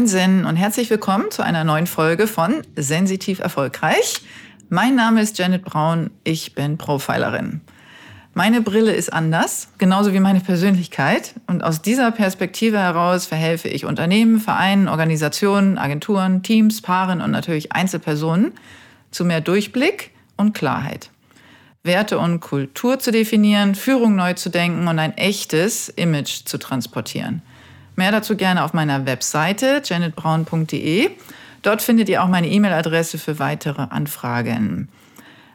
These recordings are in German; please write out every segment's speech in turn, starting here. Moinsen und herzlich willkommen zu einer neuen Folge von Sensitiv Erfolgreich. Mein Name ist Janet Braun, ich bin Profilerin. Meine Brille ist anders, genauso wie meine Persönlichkeit. Und aus dieser Perspektive heraus verhelfe ich Unternehmen, Vereinen, Organisationen, Agenturen, Teams, Paaren und natürlich Einzelpersonen zu mehr Durchblick und Klarheit. Werte und Kultur zu definieren, Führung neu zu denken und ein echtes Image zu transportieren. Mehr dazu gerne auf meiner Webseite janetbraun.de. Dort findet ihr auch meine E-Mail-Adresse für weitere Anfragen.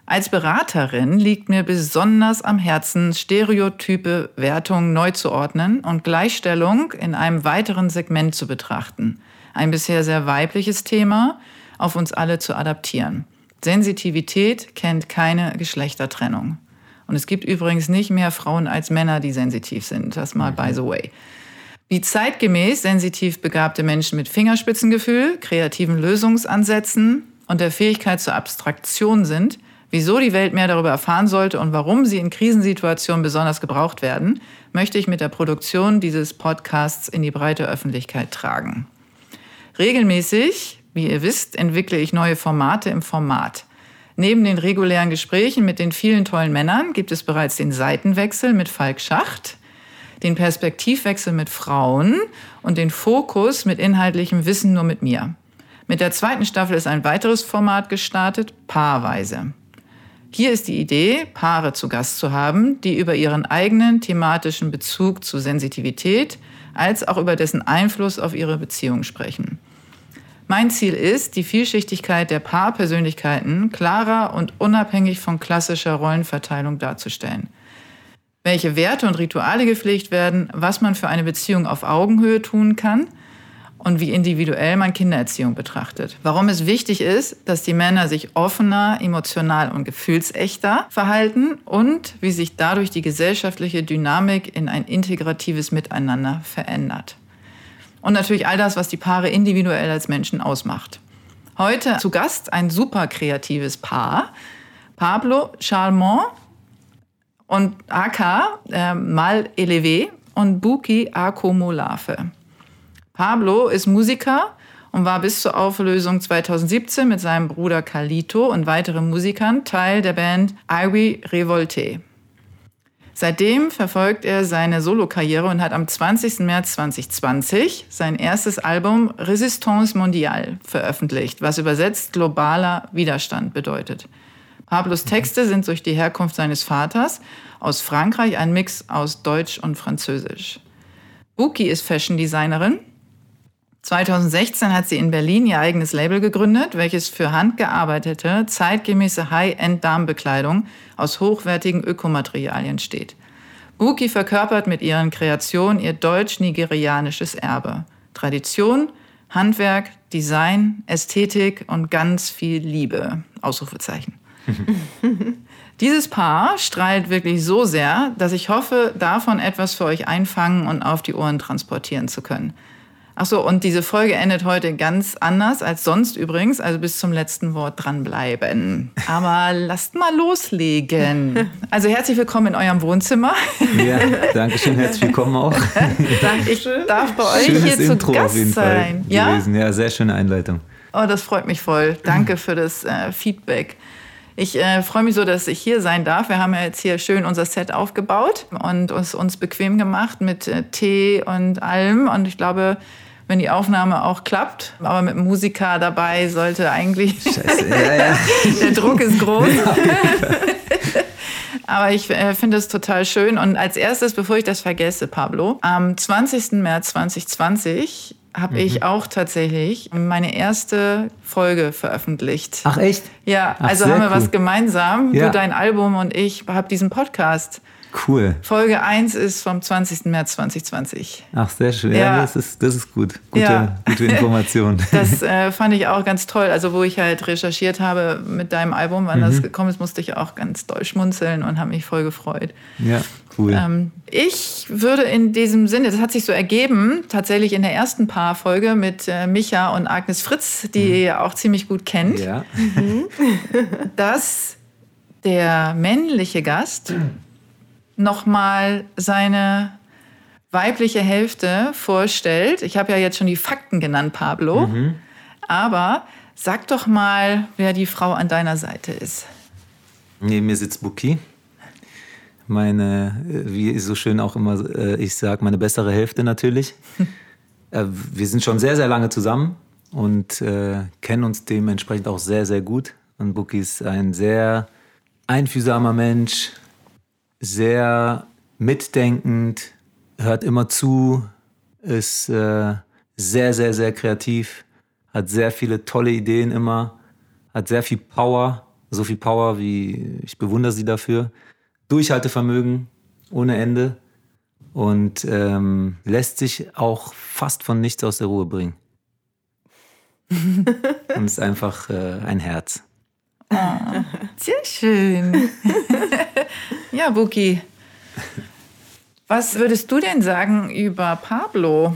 Als Beraterin liegt mir besonders am Herzen, Stereotype, Wertungen neu zu ordnen und Gleichstellung in einem weiteren Segment zu betrachten. Ein bisher sehr weibliches Thema, auf uns alle zu adaptieren. Sensitivität kennt keine Geschlechtertrennung. Und es gibt übrigens nicht mehr Frauen als Männer, die sensitiv sind. Das mal by the way. Wie zeitgemäß sensitiv begabte Menschen mit Fingerspitzengefühl, kreativen Lösungsansätzen und der Fähigkeit zur Abstraktion sind, wieso die Welt mehr darüber erfahren sollte und warum sie in Krisensituationen besonders gebraucht werden, möchte ich mit der Produktion dieses Podcasts in die breite Öffentlichkeit tragen. Regelmäßig, wie ihr wisst, entwickle ich neue Formate im Format. Neben den regulären Gesprächen mit den vielen tollen Männern gibt es bereits den Seitenwechsel mit Falk Schacht, den Perspektivwechsel mit Frauen und den Fokus mit inhaltlichem Wissen nur mit mir. Mit der zweiten Staffel ist ein weiteres Format gestartet, Paarweise. Hier ist die Idee, Paare zu Gast zu haben, die über ihren eigenen thematischen Bezug zu Sensitivität als auch über dessen Einfluss auf ihre Beziehung sprechen. Mein Ziel ist, die Vielschichtigkeit der Paarpersönlichkeiten klarer und unabhängig von klassischer Rollenverteilung darzustellen. Welche Werte und Rituale gepflegt werden, was man für eine Beziehung auf Augenhöhe tun kann und wie individuell man Kindererziehung betrachtet. Warum es wichtig ist, dass die Männer sich offener, emotional und gefühlsechter verhalten und wie sich dadurch die gesellschaftliche Dynamik in ein integratives Miteinander verändert. Und natürlich all das, was die Paare individuell als Menschen ausmacht. Heute zu Gast ein super kreatives Paar, Pablo Charlemont und AK Mal Elevé und Buki Akomolafe. Pablo ist Musiker und war bis zur Auflösung 2017 mit seinem Bruder Carlito und weiteren Musikern Teil der Band Irie Révoltés. Seitdem verfolgt er seine Solokarriere und hat am 20. März 2020 sein erstes Album Resistance Mondiale veröffentlicht, was übersetzt globaler Widerstand bedeutet. Pablos Texte sind durch die Herkunft seines Vaters aus Frankreich ein Mix aus Deutsch und Französisch. Buki ist Fashion-Designerin. 2016 hat sie in Berlin ihr eigenes Label gegründet, welches für handgearbeitete, zeitgemäße High-End-Damenbekleidung aus hochwertigen Ökomaterialien steht. Buki verkörpert mit ihren Kreationen ihr deutsch-nigerianisches Erbe. Tradition, Handwerk, Design, Ästhetik und ganz viel Liebe. Ausrufezeichen. Dieses Paar strahlt wirklich so sehr, dass ich hoffe, davon etwas für euch einfangen und auf die Ohren transportieren zu können. Achso, und diese Folge endet heute ganz anders als sonst übrigens, also bis zum letzten Wort dranbleiben. Aber lasst mal loslegen. Also herzlich willkommen in eurem Wohnzimmer. Ja, danke schön, herzlich willkommen auch. Ich darf bei euch schönes hier Intro zu Gast auf jeden sein. Fall gewesen. Ja? Ja, sehr schöne Einleitung. Oh, das freut mich voll. Danke für das Feedback. Ich freue mich so, dass ich hier sein darf. Wir haben ja jetzt hier schön unser Set aufgebaut und uns bequem gemacht mit Tee und allem. Und ich glaube, wenn die Aufnahme auch klappt, aber mit einem Musiker dabei sollte eigentlich... Scheiße, ja. Der Druck ist groß. Ja. Aber ich finde es total schön. Und als erstes, bevor ich das vergesse, Pablo, am 20. März 2020... habe ich auch tatsächlich meine erste Folge veröffentlicht. Ach echt? Ja, also haben wir was gemeinsam. Ja. Du, dein Album und ich habe diesen Podcast. Cool. Folge 1 ist vom 20. März 2020. Ach, sehr schön. Ja, ja, das ist gut. Gute Information. Das fand ich auch ganz toll. Also wo ich halt recherchiert habe mit deinem Album, wann das gekommen ist, musste ich auch ganz doll schmunzeln und habe mich voll gefreut. Ja, cool. Ich würde in diesem Sinne, das hat sich so ergeben, tatsächlich in der ersten Paarfolge mit Micha und Agnes Fritz, die ihr ja auch ziemlich gut kennt, ja. Dass der männliche Gast nochmal seine weibliche Hälfte vorstellt. Ich habe ja jetzt schon die Fakten genannt, Pablo. Mhm. Aber sag doch mal, wer die Frau an deiner Seite ist. Neben mir sitzt Buki. Meine, wie so schön auch immer, ich sage, meine bessere Hälfte natürlich. Wir sind schon sehr, sehr lange zusammen und kennen uns dementsprechend auch sehr, sehr gut. Und Buki ist ein sehr einfühlsamer Mensch, sehr mitdenkend, hört immer zu, ist sehr, sehr, sehr kreativ, hat sehr viele tolle Ideen immer, hat sehr viel Power, so viel Power, wie ich bewundere sie dafür. Durchhaltevermögen ohne Ende und lässt sich auch fast von nichts aus der Ruhe bringen. Und ist einfach ein Herz. Oh, sehr schön. Ja, Buki, was würdest du denn sagen über Pablo?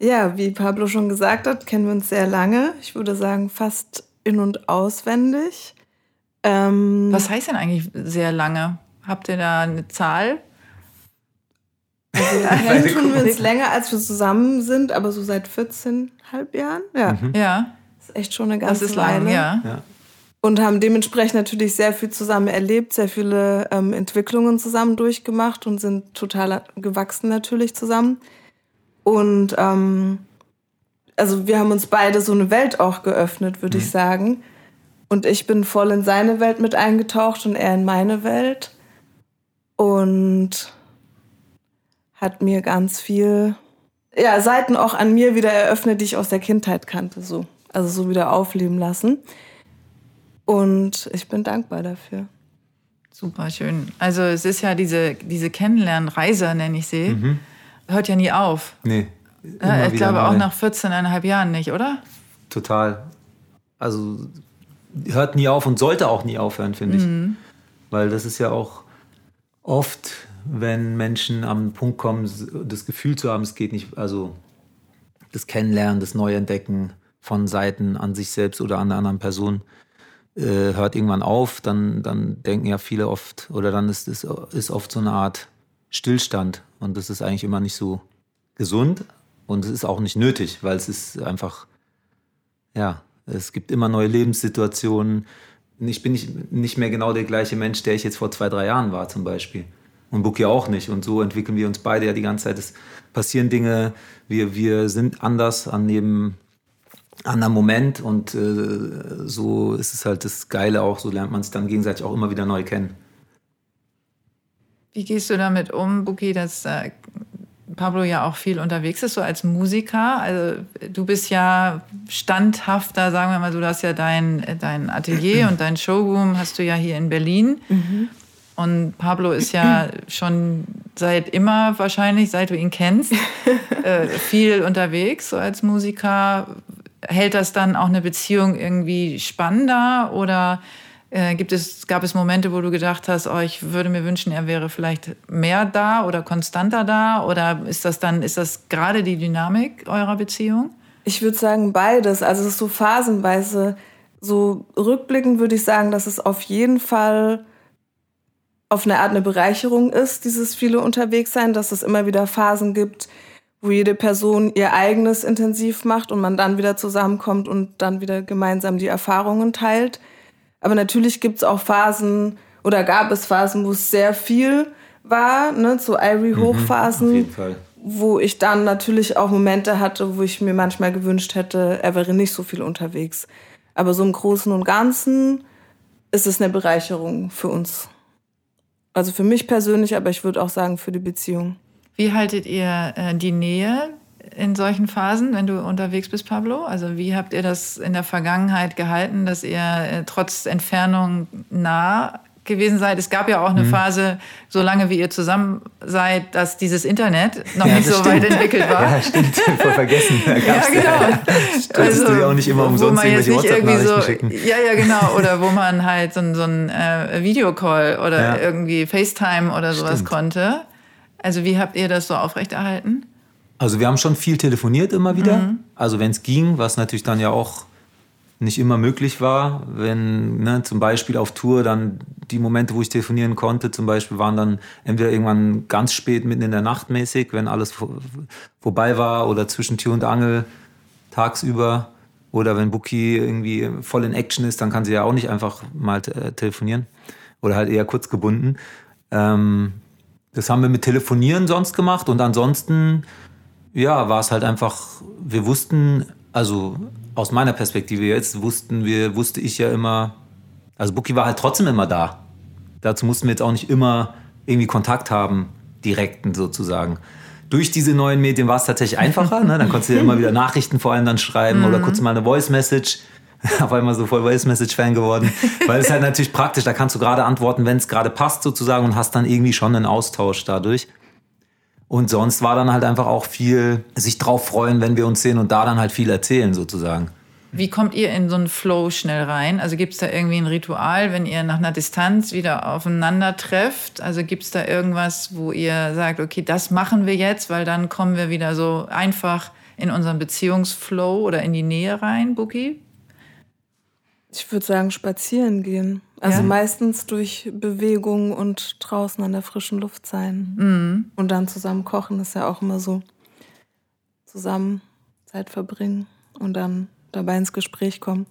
Ja, wie Pablo schon gesagt hat, kennen wir uns sehr lange. Ich würde sagen, fast in- und auswendig. Was heißt denn eigentlich sehr lange? Habt ihr da eine Zahl? Also kennen tun wir uns länger, als wir zusammen sind, aber so seit 14,5 Jahren. Ja. Mhm. Ja. Das ist echt schon eine ganze Weile. Das ist lang, ja. Und haben dementsprechend natürlich sehr viel zusammen erlebt, sehr viele Entwicklungen zusammen durchgemacht und sind total gewachsen natürlich zusammen. Und also wir haben uns beide so eine Welt auch geöffnet, würde ich sagen. Und ich bin voll in seine Welt mit eingetaucht und er in meine Welt. Und hat mir ganz viel, ja, Seiten auch an mir wieder eröffnet, die ich aus der Kindheit kannte, so. Also so wieder aufleben lassen. Und ich bin dankbar dafür. Super schön. Also es ist ja diese Kennenlernreise, nenne ich sie, hört ja nie auf. Nee. Ja, ich glaube auch nach 14,5 Jahren nicht, oder? Total. Also hört nie auf und sollte auch nie aufhören, finde ich. Weil das ist ja auch oft, wenn Menschen am Punkt kommen, das Gefühl zu haben, es geht nicht, also das Kennenlernen, das Neuentdecken von Seiten an sich selbst oder an einer anderen Person hört irgendwann auf, dann denken ja viele oft, oder dann ist oft so eine Art Stillstand. Und das ist eigentlich immer nicht so gesund und es ist auch nicht nötig, weil es ist einfach, ja, es gibt immer neue Lebenssituationen. Ich bin nicht mehr genau der gleiche Mensch, der ich jetzt vor 2-3 Jahren war zum Beispiel. Und Buki auch nicht. Und so entwickeln wir uns beide ja die ganze Zeit. Es passieren Dinge, wir sind anders an jedem anderen Moment. Und so ist es halt das Geile auch. So lernt man sich dann gegenseitig auch immer wieder neu kennen. Wie gehst du damit um, Buki, dass Pablo ja auch viel unterwegs ist, so als Musiker? Also du bist ja standhafter, sagen wir mal so, du hast ja dein Atelier und dein Showroom hast du ja hier in Berlin. Mhm. Und Pablo ist ja schon seit immer wahrscheinlich, seit du ihn kennst, viel unterwegs so als Musiker. Hält das dann auch eine Beziehung irgendwie spannender? Oder gab es Momente, wo du gedacht hast, oh, ich würde mir wünschen, er wäre vielleicht mehr da oder konstanter da? Oder ist das gerade die Dynamik eurer Beziehung? Ich würde sagen beides. Also es ist so phasenweise. So rückblickend würde ich sagen, dass es auf jeden Fall auf eine Art eine Bereicherung ist, dieses viele Unterwegssein, dass es immer wieder Phasen gibt, wo jede Person ihr eigenes intensiv macht und man dann wieder zusammenkommt und dann wieder gemeinsam die Erfahrungen teilt. Aber natürlich gibt's auch Phasen oder gab es Phasen, wo es sehr viel war, ne, so Irie-Hochphasen, auf jeden Fall. Wo ich dann natürlich auch Momente hatte, wo ich mir manchmal gewünscht hätte, er wäre nicht so viel unterwegs. Aber so im Großen und Ganzen ist es eine Bereicherung für uns. Also für mich persönlich, aber ich würde auch sagen für die Beziehung. Wie haltet ihr die Nähe in solchen Phasen, wenn du unterwegs bist, Pablo? Also wie habt ihr das in der Vergangenheit gehalten, dass ihr trotz Entfernung nah gewesen seid? Es gab ja auch eine Phase, solange wie ihr zusammen seid, dass dieses Internet noch nicht so weit entwickelt war. Ja, stimmt. Voll vergessen. Ja, genau. Da also, du ja auch nicht immer umsonst irgendwelche WhatsApp-Nachrichten schicken. Ja, genau. Oder wo man halt so ein Videocall oder irgendwie FaceTime oder sowas konnte. Also wie habt ihr das so aufrechterhalten? Also wir haben schon viel telefoniert immer wieder. Mhm. Also wenn es ging, was natürlich dann ja auch nicht immer möglich war, wenn, ne, zum Beispiel auf Tour dann die Momente, wo ich telefonieren konnte, zum Beispiel, waren dann entweder irgendwann ganz spät, mitten in der Nacht mäßig, wenn alles vorbei war, oder zwischen Tür und Angel tagsüber. Oder wenn Buki irgendwie voll in Action ist, dann kann sie ja auch nicht einfach mal telefonieren. Oder halt eher kurz gebunden. Das haben wir mit Telefonieren sonst gemacht. Und ansonsten, ja, war es halt einfach, wir wussten, also aus meiner Perspektive jetzt, wusste ich ja immer, also Buki war halt trotzdem immer da. Dazu mussten wir jetzt auch nicht immer irgendwie Kontakt haben, direkten sozusagen. Durch diese neuen Medien war es tatsächlich einfacher. Ne? Dann konntest du ja immer wieder Nachrichten vor allem dann schreiben oder kurz mal eine Voice-Message. Auf einmal so voll Voice-Message-Fan geworden. Weil es halt natürlich praktisch, da kannst du gerade antworten, wenn es gerade passt sozusagen, und hast dann irgendwie schon einen Austausch dadurch. Und sonst war dann halt einfach auch viel sich drauf freuen, wenn wir uns sehen, und da dann halt viel erzählen sozusagen. Wie kommt ihr in so einen Flow schnell rein? Also gibt es da irgendwie ein Ritual, wenn ihr nach einer Distanz wieder aufeinander trefft? Also gibt es da irgendwas, wo ihr sagt, okay, das machen wir jetzt, weil dann kommen wir wieder so einfach in unseren Beziehungsflow oder in die Nähe rein, Buki? Ich würde sagen, spazieren gehen. Also meistens durch Bewegung und draußen an der frischen Luft sein. Mhm. Und dann zusammen kochen, ist ja auch immer so. Zusammen Zeit verbringen und dann dabei ins Gespräch kommen.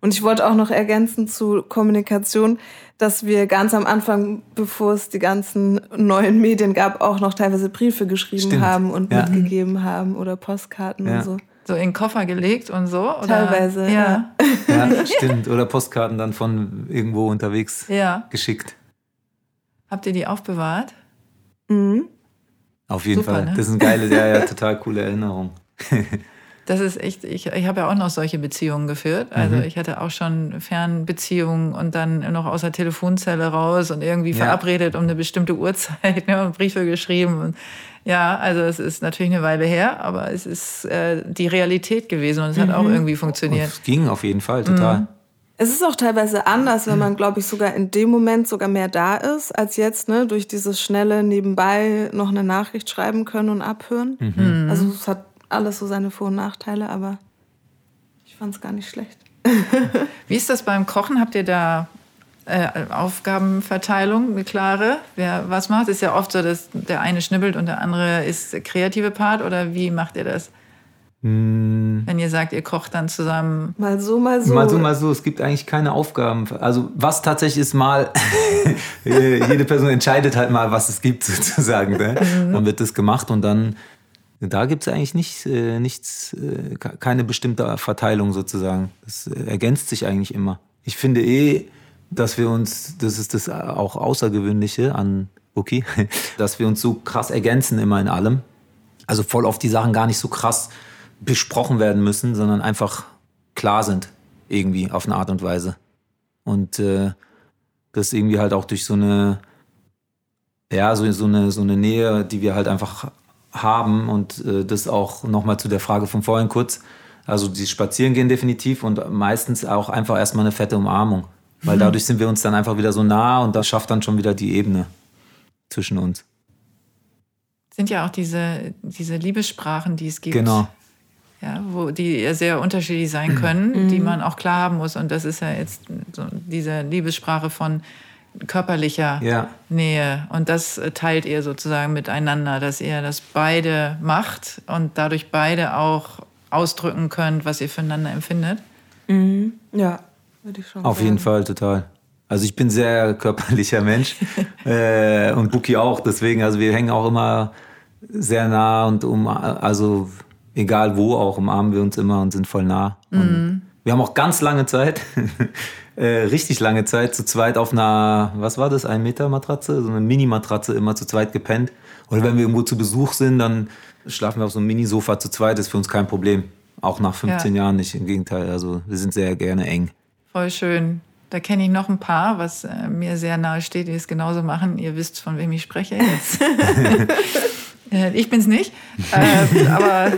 Und ich wollte auch noch ergänzen zu Kommunikation, dass wir ganz am Anfang, bevor es die ganzen neuen Medien gab, auch noch teilweise Briefe geschrieben haben und mitgegeben haben oder Postkarten und so. So in den Koffer gelegt und so? Oder? Teilweise, ja, stimmt. Oder Postkarten dann von irgendwo unterwegs geschickt. Habt ihr die aufbewahrt? Mhm. Auf jeden Fall. Ne? Das ist eine geile, total coole Erinnerung. Das ist echt, ich habe ja auch noch solche Beziehungen geführt. Also ich hatte auch schon Fernbeziehungen und dann noch aus der Telefonzelle raus und irgendwie verabredet um eine bestimmte Uhrzeit, ne, und Briefe geschrieben. Und ja, also es ist natürlich eine Weile her, aber es ist die Realität gewesen und es hat auch irgendwie funktioniert. Und es ging auf jeden Fall, total. Es ist auch teilweise anders, wenn man, glaube ich, sogar in dem Moment sogar mehr da ist, als jetzt, ne, durch dieses schnelle Nebenbei noch eine Nachricht schreiben können und abhören. Mhm. Also es hat alles so seine Vor- und Nachteile, aber ich fand es gar nicht schlecht. Wie ist das beim Kochen? Habt ihr da Aufgabenverteilung, eine klare? Wer was macht? Ist ja oft so, dass der eine schnibbelt und der andere ist der kreative Part, oder wie macht ihr das? Wenn ihr sagt, ihr kocht dann zusammen. Mal so, mal so. Mal so, mal so. Es gibt eigentlich keine Aufgaben. Also was tatsächlich ist mal, jede Person entscheidet halt mal, was es gibt sozusagen. Ne? Dann wird das gemacht und dann da gibt es eigentlich nichts, keine bestimmte Verteilung sozusagen. Das ergänzt sich eigentlich immer. Ich finde dass wir uns, das ist das auch Außergewöhnliche an Buki, dass wir uns so krass ergänzen immer in allem. Also voll oft die Sachen gar nicht so krass besprochen werden müssen, sondern einfach klar sind irgendwie auf eine Art und Weise. Und das irgendwie halt auch durch so eine Nähe, die wir halt einfach haben, und das auch nochmal zu der Frage von vorhin kurz. Also die Spazierengehen definitiv und meistens auch einfach erstmal eine fette Umarmung, weil dadurch sind wir uns dann einfach wieder so nah und das schafft dann schon wieder die Ebene zwischen uns. Sind ja auch diese Liebessprachen, die es gibt. Genau. Ja, wo die sehr unterschiedlich sein können, die man auch klar haben muss, und das ist ja jetzt so diese Liebessprache von körperlicher Nähe. Und das teilt ihr sozusagen miteinander, dass ihr das beide macht und dadurch beide auch ausdrücken könnt, was ihr füreinander empfindet. Mhm. Ja, würde ich schon auf sagen. Jeden Fall, total. Also ich bin sehr körperlicher Mensch und Buki auch. Deswegen, also wir hängen auch immer sehr nah und also egal wo auch, umarmen wir uns immer und sind voll nah. Und wir haben auch ganz lange Zeit, richtig lange Zeit, zu zweit auf einer, was war das, 1-Meter-Matratze, so eine Mini-Matratze immer zu zweit gepennt. Oder wenn wir irgendwo zu Besuch sind, dann schlafen wir auf so einem Minisofa zu zweit, ist für uns kein Problem. Auch nach 15 Jahren nicht, im Gegenteil. Also wir sind sehr gerne eng. Voll schön. Da kenne ich noch ein paar, was mir sehr nahe steht, die es genauso machen. Ihr wisst, von wem ich spreche jetzt. Ich bin's nicht, aber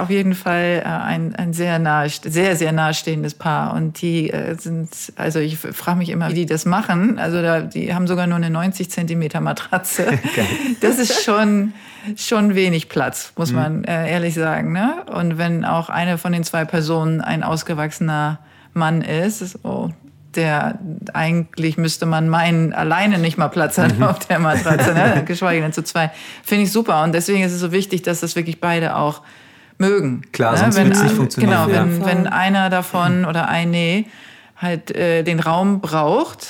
auf jeden Fall ein sehr, sehr nahestehendes Paar. Und die sind, also ich frage mich immer, wie die das machen. Also die haben sogar nur eine 90-Zentimeter-Matratze. Okay. Das ist schon wenig Platz, muss man ehrlich sagen. Ne? Und wenn auch eine von den zwei Personen ein ausgewachsener Mann ist, der eigentlich müsste man meinen, alleine nicht mal Platz hat auf der Matratze, ne? Geschweige denn zu zwei. Finde ich super. Und deswegen ist es so wichtig, dass das wirklich beide auch mögen. Klar, ne? Sonst wird es nicht funktionieren. Genau, wenn einer davon oder eine halt den Raum braucht,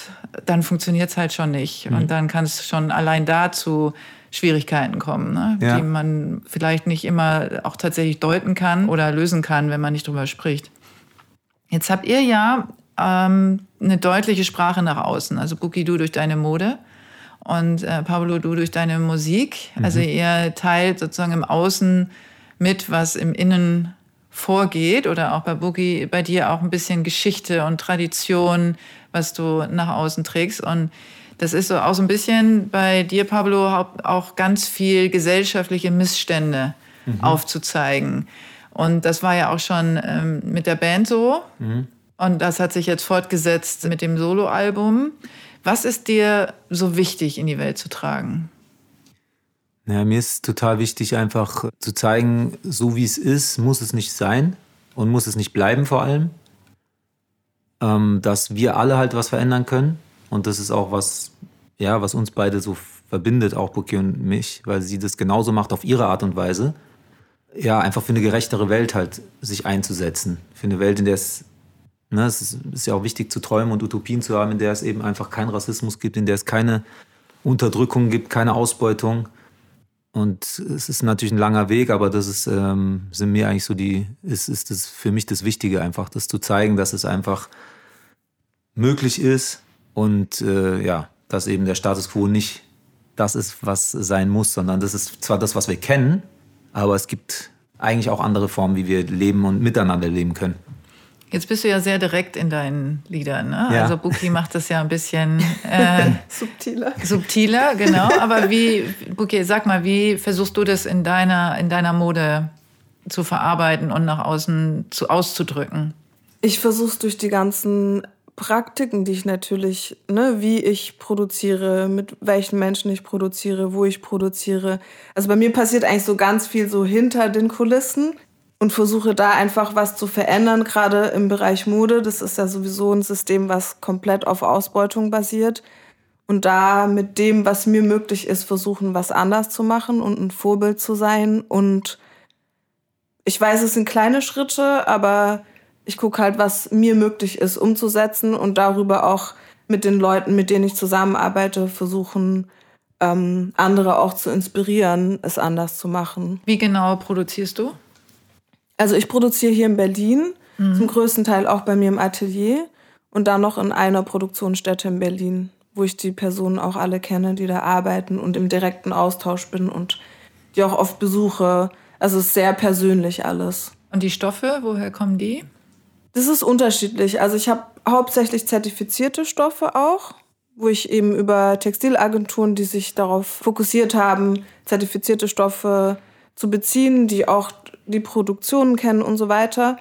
dann funktioniert es halt schon nicht. Mhm. Und dann kann es schon allein dazu Schwierigkeiten kommen, ne? Ja. Die man vielleicht nicht immer auch tatsächlich deuten kann oder lösen kann, wenn man nicht drüber spricht. Jetzt habt ihr ja eine deutliche Sprache nach außen. Also Buki, du durch deine Mode und Pablo, du durch deine Musik. Mhm. Also ihr teilt sozusagen im Außen mit, was im Innen vorgeht, oder auch bei Buki, bei dir auch ein bisschen Geschichte und Tradition, was du nach außen trägst. Und das ist so auch so ein bisschen bei dir, Pablo, auch ganz viel gesellschaftliche Missstände aufzuzeigen. Und das war ja auch schon mit der Band so. Mhm. Und das hat sich jetzt fortgesetzt mit dem Soloalbum. Was ist dir so wichtig, in die Welt zu tragen? Naja, mir ist total wichtig, einfach zu zeigen, so wie es ist, muss es nicht sein und muss es nicht bleiben vor allem. Dass wir alle halt was verändern können. Und das ist auch was, ja, was uns beide so verbindet, auch Buki und mich, weil sie das genauso macht auf ihre Art und Weise. Ja, einfach für eine gerechtere Welt halt sich einzusetzen. Für eine Welt, in der es, ne, es ist ja auch wichtig zu träumen und Utopien zu haben, in der es eben einfach keinen Rassismus gibt, in der es keine Unterdrückung gibt, keine Ausbeutung. Und es ist natürlich ein langer Weg, aber das ist, sind mir eigentlich so ist das für mich das Wichtige einfach, das zu zeigen, dass es einfach möglich ist. Und ja, dass eben der Status quo nicht das ist, was sein muss, sondern das ist zwar das, was wir kennen, aber es gibt eigentlich auch andere Formen, wie wir leben und miteinander leben können. Jetzt bist du ja sehr direkt in deinen Liedern, ne? Ja. Also Buki macht das ja ein bisschen subtiler, genau. Aber wie, Buki, sag mal, wie versuchst du das in deiner Mode zu verarbeiten und nach außen auszudrücken? Ich versuch's durch die ganzen Praktiken, die ich natürlich, ne, wie ich produziere, mit welchen Menschen ich produziere, wo ich produziere. Also bei mir passiert eigentlich so ganz viel so hinter den Kulissen und versuche da einfach was zu verändern, gerade im Bereich Mode. Das ist ja sowieso ein System, was komplett auf Ausbeutung basiert. Und da mit dem, was mir möglich ist, versuchen, was anders zu machen und ein Vorbild zu sein. Und ich weiß, es sind kleine Schritte, aber ich gucke halt, was mir möglich ist, umzusetzen und darüber auch mit den Leuten, mit denen ich zusammenarbeite, versuchen, andere auch zu inspirieren, es anders zu machen. Wie genau produzierst du? Also ich produziere hier in Berlin, zum größten Teil auch bei mir im Atelier und dann noch in einer Produktionsstätte in Berlin, wo ich die Personen auch alle kenne, die da arbeiten und im direkten Austausch bin und die auch oft besuche. Also es ist sehr persönlich alles. Und die Stoffe, woher kommen die? Das ist unterschiedlich. Also ich habe hauptsächlich zertifizierte Stoffe auch, wo ich eben über Textilagenturen, die sich darauf fokussiert haben, zertifizierte Stoffe zu beziehen, die auch die Produktionen kennen und so weiter.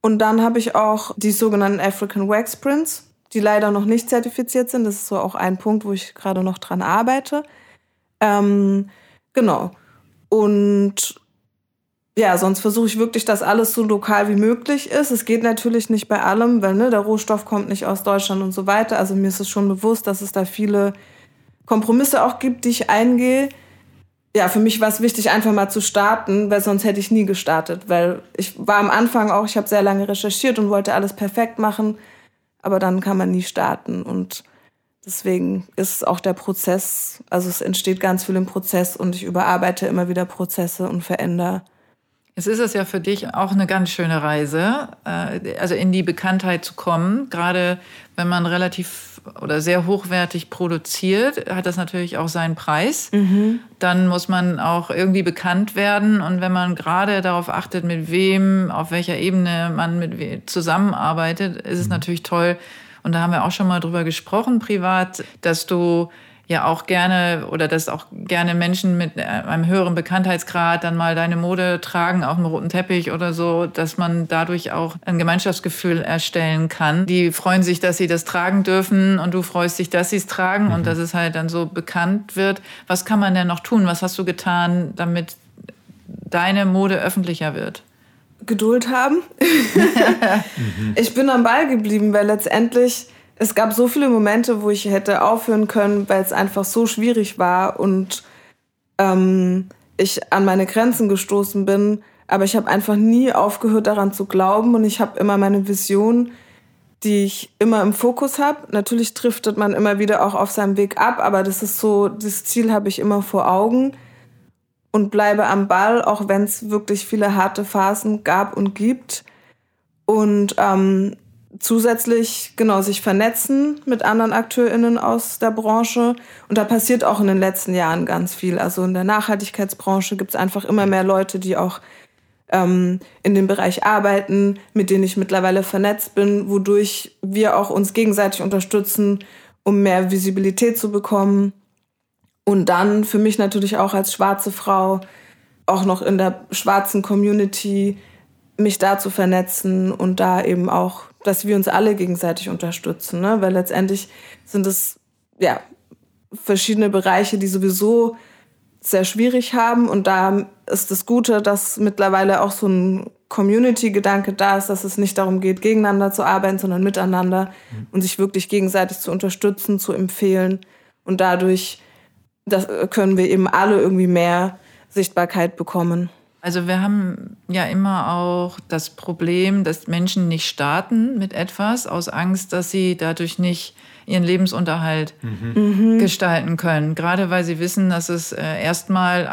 Und dann habe ich auch die sogenannten African Wax Prints, die leider noch nicht zertifiziert sind. Das ist so auch ein Punkt, wo ich gerade noch dran arbeite. Genau. Und ja, sonst versuche ich wirklich, dass alles so lokal wie möglich ist. Es geht natürlich nicht bei allem, weil ne, der Rohstoff kommt nicht aus Deutschland und so weiter. Also mir ist es schon bewusst, dass es da viele Kompromisse auch gibt, die ich eingehe. Ja, für mich war es wichtig, einfach mal zu starten, weil sonst hätte ich nie gestartet. Weil ich war am Anfang auch, ich habe sehr lange recherchiert und wollte alles perfekt machen. Aber dann kann man nie starten. Und deswegen ist auch der Prozess, also es entsteht ganz viel im Prozess und ich überarbeite immer wieder Prozesse und verändere. Es ist es ja für dich auch eine ganz schöne Reise, also in die Bekanntheit zu kommen. Gerade wenn man relativ oder sehr hochwertig produziert, hat das natürlich auch seinen Preis. Mhm. Dann muss man auch irgendwie bekannt werden. Und wenn man gerade darauf achtet, mit wem, auf welcher Ebene man mit wem zusammenarbeitet, ist es natürlich toll. Und da haben wir auch schon mal drüber gesprochen privat, dass du ja auch gerne oder dass auch gerne Menschen mit einem höheren Bekanntheitsgrad dann mal deine Mode tragen auf dem roten Teppich oder so, dass man dadurch auch ein Gemeinschaftsgefühl erstellen kann. Die freuen sich, dass sie das tragen dürfen und du freust dich, dass sie es tragen und dass es halt dann so bekannt wird. Was kann man denn noch tun? Was hast du getan, damit deine Mode öffentlicher wird? Geduld haben. Ich bin am Ball geblieben, weil letztendlich es gab so viele Momente, wo ich hätte aufhören können, weil es einfach so schwierig war und ich an meine Grenzen gestoßen bin. Aber ich habe einfach nie aufgehört, daran zu glauben. Und ich habe immer meine Vision, die ich immer im Fokus habe. Natürlich driftet man immer wieder auch auf seinem Weg ab, aber das ist so, das Ziel habe ich immer vor Augen und bleibe am Ball, auch wenn es wirklich viele harte Phasen gab und gibt. Und zusätzlich, genau, sich vernetzen mit anderen AkteurInnen aus der Branche. Und da passiert auch in den letzten Jahren ganz viel. Also in der Nachhaltigkeitsbranche gibt es einfach immer mehr Leute, die auch in dem Bereich arbeiten, mit denen ich mittlerweile vernetzt bin, wodurch wir auch uns gegenseitig unterstützen, um mehr Visibilität zu bekommen. Und dann für mich natürlich auch als schwarze Frau, auch noch in der schwarzen Community, mich da zu vernetzen und da eben auch, dass wir uns alle gegenseitig unterstützen, ne? Weil letztendlich sind es ja verschiedene Bereiche, die sowieso sehr schwierig haben. Und da ist das Gute, dass mittlerweile auch so ein Community-Gedanke da ist, dass es nicht darum geht, gegeneinander zu arbeiten, sondern miteinander und sich wirklich gegenseitig zu unterstützen, zu empfehlen. Und dadurch können wir eben alle irgendwie mehr Sichtbarkeit bekommen. Also wir haben ja immer auch das Problem, dass Menschen nicht starten mit etwas aus Angst, dass sie dadurch nicht ihren Lebensunterhalt gestalten können. Gerade weil sie wissen, dass es erstmal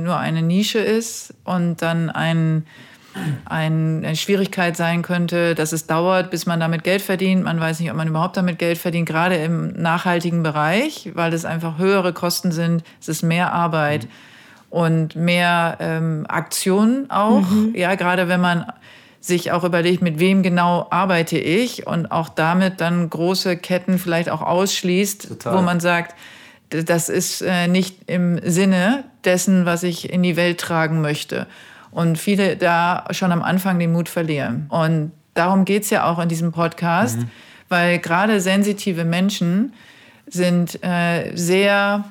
nur eine Nische ist und dann eine Schwierigkeit sein könnte, dass es dauert, bis man damit Geld verdient. Man weiß nicht, ob man überhaupt damit Geld verdient, gerade im nachhaltigen Bereich, weil es einfach höhere Kosten sind. Es ist mehr Arbeit und mehr Aktionen auch. Ja, gerade wenn man sich auch überlegt, mit wem genau arbeite ich und auch damit dann große Ketten vielleicht auch ausschließt, wo man sagt, das ist nicht im Sinne dessen, was ich in die Welt tragen möchte. Und viele da schon am Anfang den Mut verlieren. Und darum geht's ja auch in diesem Podcast, weil gerade sensitive Menschen sind sehr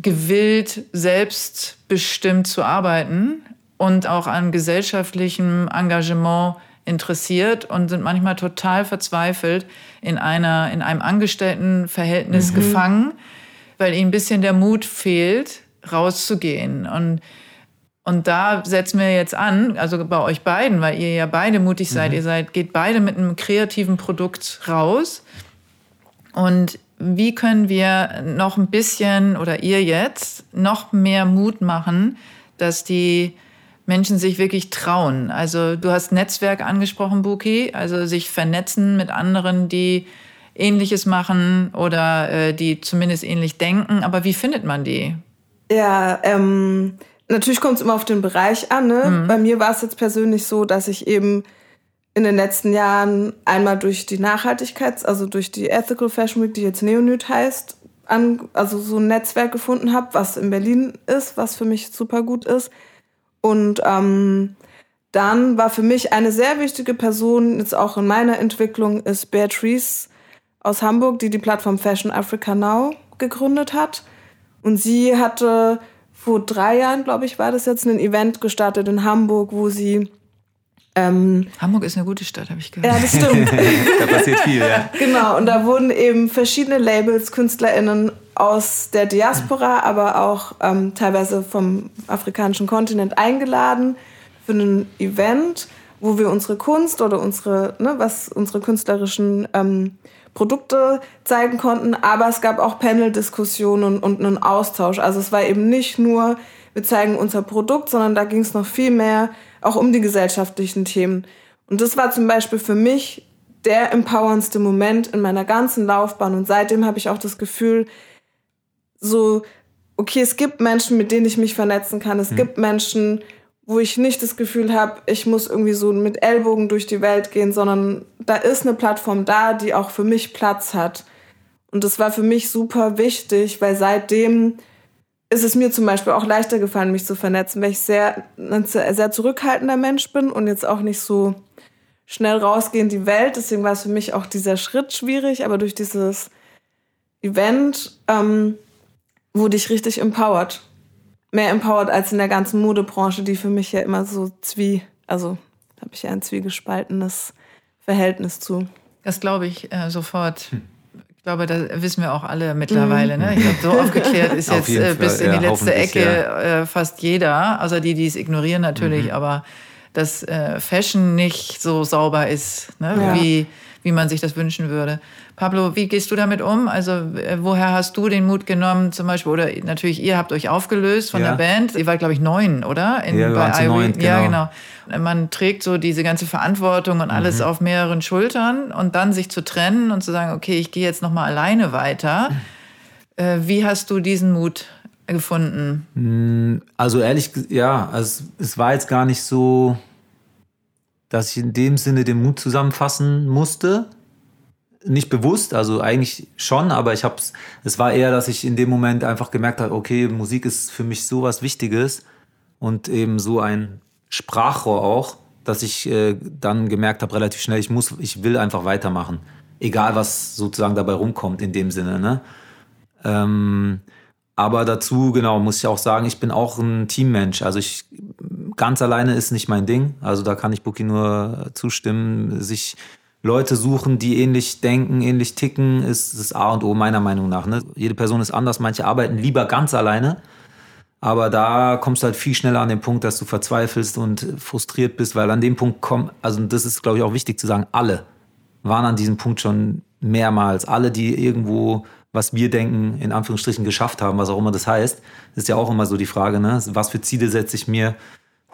gewillt, selbstbestimmt zu arbeiten und auch an gesellschaftlichem Engagement interessiert und sind manchmal total verzweifelt in einem Angestelltenverhältnis gefangen, weil ihnen ein bisschen der Mut fehlt, rauszugehen. Und da setzen wir jetzt an, also bei euch beiden, weil ihr ja beide mutig seid. Geht beide mit einem kreativen Produkt raus. Und wie können wir noch ein bisschen, oder ihr jetzt, noch mehr Mut machen, dass die Menschen sich wirklich trauen? Also du hast Netzwerk angesprochen, Buki, also sich vernetzen mit anderen, die Ähnliches machen oder die zumindest ähnlich denken. Aber wie findet man die? Ja, natürlich kommt es immer auf den Bereich an, ne? Bei mir war es jetzt persönlich so, dass ich eben in den letzten Jahren einmal durch die durch die Ethical Fashion Week, die jetzt Neonyt heißt, also so ein Netzwerk gefunden habe, was in Berlin ist, was für mich super gut ist. Und dann war für mich eine sehr wichtige Person, jetzt auch in meiner Entwicklung, ist Beatrice aus Hamburg, die Plattform Fashion Africa Now gegründet hat. Und sie hatte vor 3 Jahren, glaube ich, war das jetzt, ein Event gestartet in Hamburg, wo sie... Hamburg ist eine gute Stadt, habe ich gehört. Ja, das stimmt. Da passiert viel, ja. Genau, und da wurden eben verschiedene Labels, KünstlerInnen aus der Diaspora, aber auch teilweise vom afrikanischen Kontinent eingeladen für ein Event, wo wir unsere Kunst oder unsere künstlerischen Produkte zeigen konnten. Aber es gab auch Panel-Diskussionen und einen Austausch. Also es war eben nicht nur, wir zeigen unser Produkt, sondern da ging es noch viel mehr auch um die gesellschaftlichen Themen. Und das war zum Beispiel für mich der empowerndste Moment in meiner ganzen Laufbahn. Und seitdem habe ich auch das Gefühl, so, okay, es gibt Menschen, mit denen ich mich vernetzen kann. Es gibt Menschen, wo ich nicht das Gefühl habe, ich muss irgendwie so mit Ellbogen durch die Welt gehen, sondern da ist eine Plattform da, die auch für mich Platz hat. Und das war für mich super wichtig, weil seitdem ist es mir zum Beispiel auch leichter gefallen, mich zu vernetzen, weil ich ein sehr zurückhaltender Mensch bin und jetzt auch nicht so schnell rausgehe in die Welt. Deswegen war es für mich auch dieser Schritt schwierig, aber durch dieses Event wurde ich richtig empowered. Mehr empowered als in der ganzen Modebranche, die für mich ja immer so also habe ich ja ein zwiegespaltenes Verhältnis zu. Das glaube ich sofort. Ich glaube, da wissen wir auch alle mittlerweile. Ne? Ich glaube, so aufgeklärt ist jetzt bis in die letzte Ecke fast jeder, außer die, die es ignorieren natürlich, aber dass Fashion nicht so sauber ist, ne? Wie man sich das wünschen würde. Pablo, wie gehst du damit um? Also woher hast du den Mut genommen zum Beispiel? Oder natürlich, ihr habt euch aufgelöst von der Band. Ihr wart, glaube ich, 9, oder? Wir waren zu 9, genau. Ja, genau. Man trägt so diese ganze Verantwortung und alles auf mehreren Schultern und dann sich zu trennen und zu sagen, okay, ich gehe jetzt nochmal alleine weiter. Wie hast du diesen Mut gefunden? Also ehrlich, also es war jetzt gar nicht so, dass ich in dem Sinne den Mut zusammenfassen musste. Nicht bewusst, also eigentlich schon, aber es war eher, dass ich in dem Moment einfach gemerkt habe, okay, Musik ist für mich so was Wichtiges und eben so ein Sprachrohr auch, dass ich dann gemerkt habe, relativ schnell, ich will einfach weitermachen. Egal, was sozusagen dabei rumkommt in dem Sinne, ne? Aber dazu, genau, muss ich auch sagen, ich bin auch ein Teammensch. Also ganz alleine ist nicht mein Ding. Also da kann ich Buki nur zustimmen. Sich Leute suchen, die ähnlich denken, ähnlich ticken, ist das A und O meiner Meinung nach. Ne? Jede Person ist anders. Manche arbeiten lieber ganz alleine. Aber da kommst du halt viel schneller an den Punkt, dass du verzweifelst und frustriert bist. Weil an dem Punkt also das ist, glaube ich, auch wichtig zu sagen, alle waren an diesem Punkt schon mehrmals. Alle, die irgendwo was wir denken, in Anführungsstrichen geschafft haben, was auch immer das heißt, ist ja auch immer so die Frage, ne? Was für Ziele setze ich mir?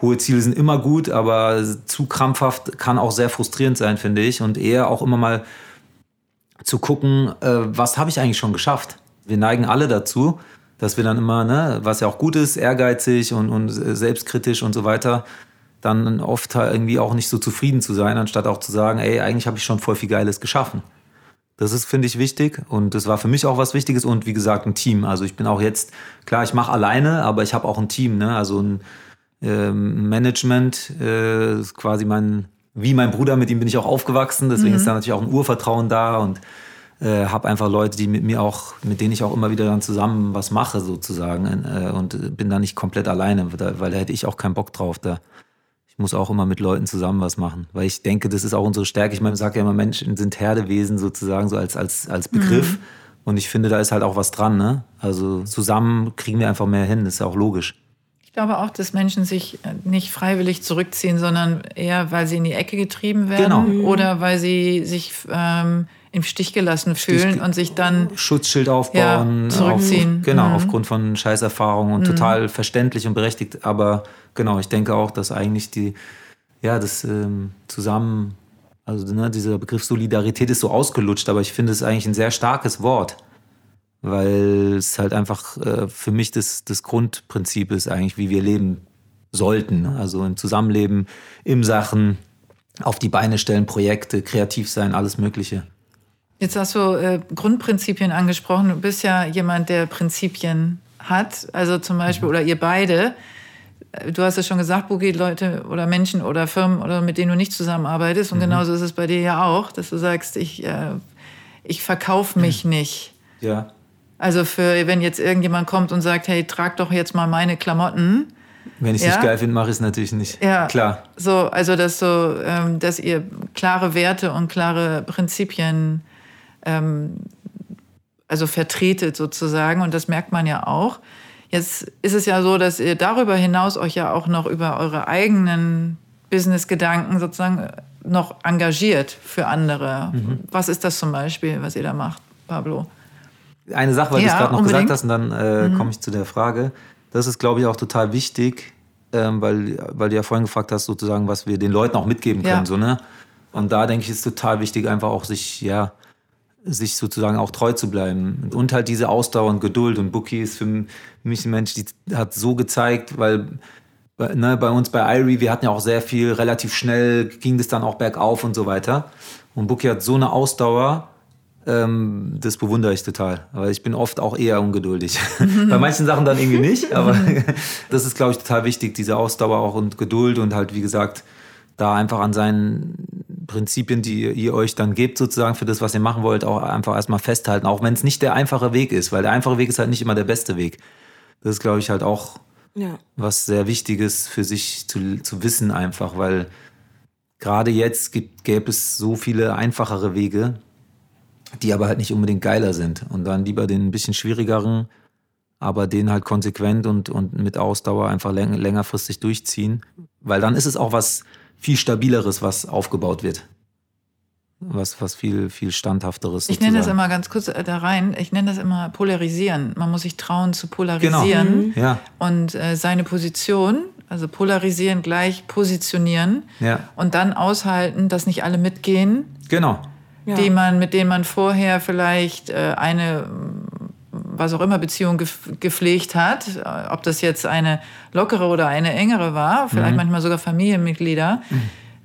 Hohe Ziele sind immer gut, aber zu krampfhaft kann auch sehr frustrierend sein, finde ich. Und eher auch immer mal zu gucken, was habe ich eigentlich schon geschafft? Wir neigen alle dazu, dass wir dann immer, ne, was ja auch gut ist, ehrgeizig und selbstkritisch und so weiter, dann oft irgendwie auch nicht so zufrieden zu sein, anstatt auch zu sagen, ey, eigentlich habe ich schon voll viel Geiles geschaffen. Das ist, finde ich, wichtig und das war für mich auch was Wichtiges und wie gesagt ein Team. Also ich bin auch jetzt, klar, ich mache alleine, aber ich habe auch ein Team, ne? Also ein Management, ist quasi wie mein Bruder, mit ihm bin ich auch aufgewachsen, deswegen ist da natürlich auch ein Urvertrauen da und habe einfach Leute, die mit denen ich auch immer wieder dann zusammen was mache sozusagen und bin da nicht komplett alleine, weil da hätte ich auch keinen Bock drauf da. Ich muss auch immer mit Leuten zusammen was machen, weil ich denke, das ist auch unsere Stärke. Ich sage ja immer, Menschen sind Herdewesen sozusagen, so als Begriff. Und ich finde, da ist halt auch was dran, ne? Also zusammen kriegen wir einfach mehr hin, das ist ja auch logisch. Ich glaube auch, dass Menschen sich nicht freiwillig zurückziehen, sondern eher, weil sie in die Ecke getrieben werden. Genau. Oder weil sie sich im Stich gelassen fühlen und sich dann Schutzschild aufbauen, zurückziehen. Aufgrund von Scheißerfahrungen und total verständlich und berechtigt. Aber genau, ich denke auch, dass eigentlich zusammen, also ne, dieser Begriff Solidarität ist so ausgelutscht, aber ich finde es eigentlich ein sehr starkes Wort, weil es halt einfach für mich das Grundprinzip ist eigentlich, wie wir leben sollten. Also im Zusammenleben, im Sachen, auf die Beine stellen, Projekte, kreativ sein, alles Mögliche. Jetzt hast du Grundprinzipien angesprochen. Du bist ja jemand, der Prinzipien hat. Also zum Beispiel, oder ihr beide. Du hast es schon gesagt, Buki, Leute oder Menschen oder Firmen, oder mit denen du nicht zusammenarbeitest. Und genauso ist es bei dir ja auch, dass du sagst, ich verkaufe mich nicht. Ja. Also wenn jetzt irgendjemand kommt und sagt, hey, trag doch jetzt mal meine Klamotten. Wenn ich es nicht geil finde, mache ich es natürlich nicht. Ja, klar. So, also dass ihr klare Werte und klare Prinzipien also vertretet sozusagen. Und das merkt man ja auch. Jetzt ist es ja so, dass ihr darüber hinaus euch ja auch noch über eure eigenen Business-Gedanken sozusagen noch engagiert für andere. Was ist das zum Beispiel, was ihr da macht, Pablo? Eine Sache, weil du es gerade noch gesagt hast, und dann komme ich zu der Frage. Das ist, glaube ich, auch total wichtig, weil du ja vorhin gefragt hast, sozusagen, was wir den Leuten auch mitgeben können. Ja. So, ne? Und da, denke ich, ist total wichtig, einfach auch sich sozusagen auch treu zu bleiben. Und halt diese Ausdauer und Geduld. Und Buki ist für mich ein Mensch, die hat so gezeigt, weil bei uns bei Irie, wir hatten ja auch sehr viel, relativ schnell ging das dann auch bergauf und so weiter. Und Buki hat so eine Ausdauer, das bewundere ich total, weil ich bin oft auch eher ungeduldig. Bei manchen Sachen dann irgendwie nicht, aber das ist, glaube ich, total wichtig, diese Ausdauer auch und Geduld und halt, wie gesagt, da einfach an seinen Prinzipien, die ihr euch dann gebt sozusagen für das, was ihr machen wollt, auch einfach erstmal festhalten, auch wenn es nicht der einfache Weg ist, weil der einfache Weg ist halt nicht immer der beste Weg. Das ist, glaube ich, halt auch was sehr Wichtiges für sich zu wissen einfach, weil gerade jetzt gäbe es so viele einfachere Wege, die aber halt nicht unbedingt geiler sind. Und dann lieber den ein bisschen schwierigeren, aber den halt konsequent und mit Ausdauer einfach längerfristig durchziehen. Weil dann ist es auch was viel Stabileres, was aufgebaut wird. Was viel Standhafteres. Ich nenne das immer ganz kurz da rein, ich nenne das immer polarisieren. Man muss sich trauen zu polarisieren. Genau. Ja. Und seine Position, also polarisieren gleich positionieren. Ja. Und dann aushalten, dass nicht alle mitgehen. Genau. Ja. Mit denen man vorher vielleicht eine was auch immer Beziehung gepflegt hat, ob das jetzt eine lockere oder eine engere war, vielleicht manchmal sogar Familienmitglieder,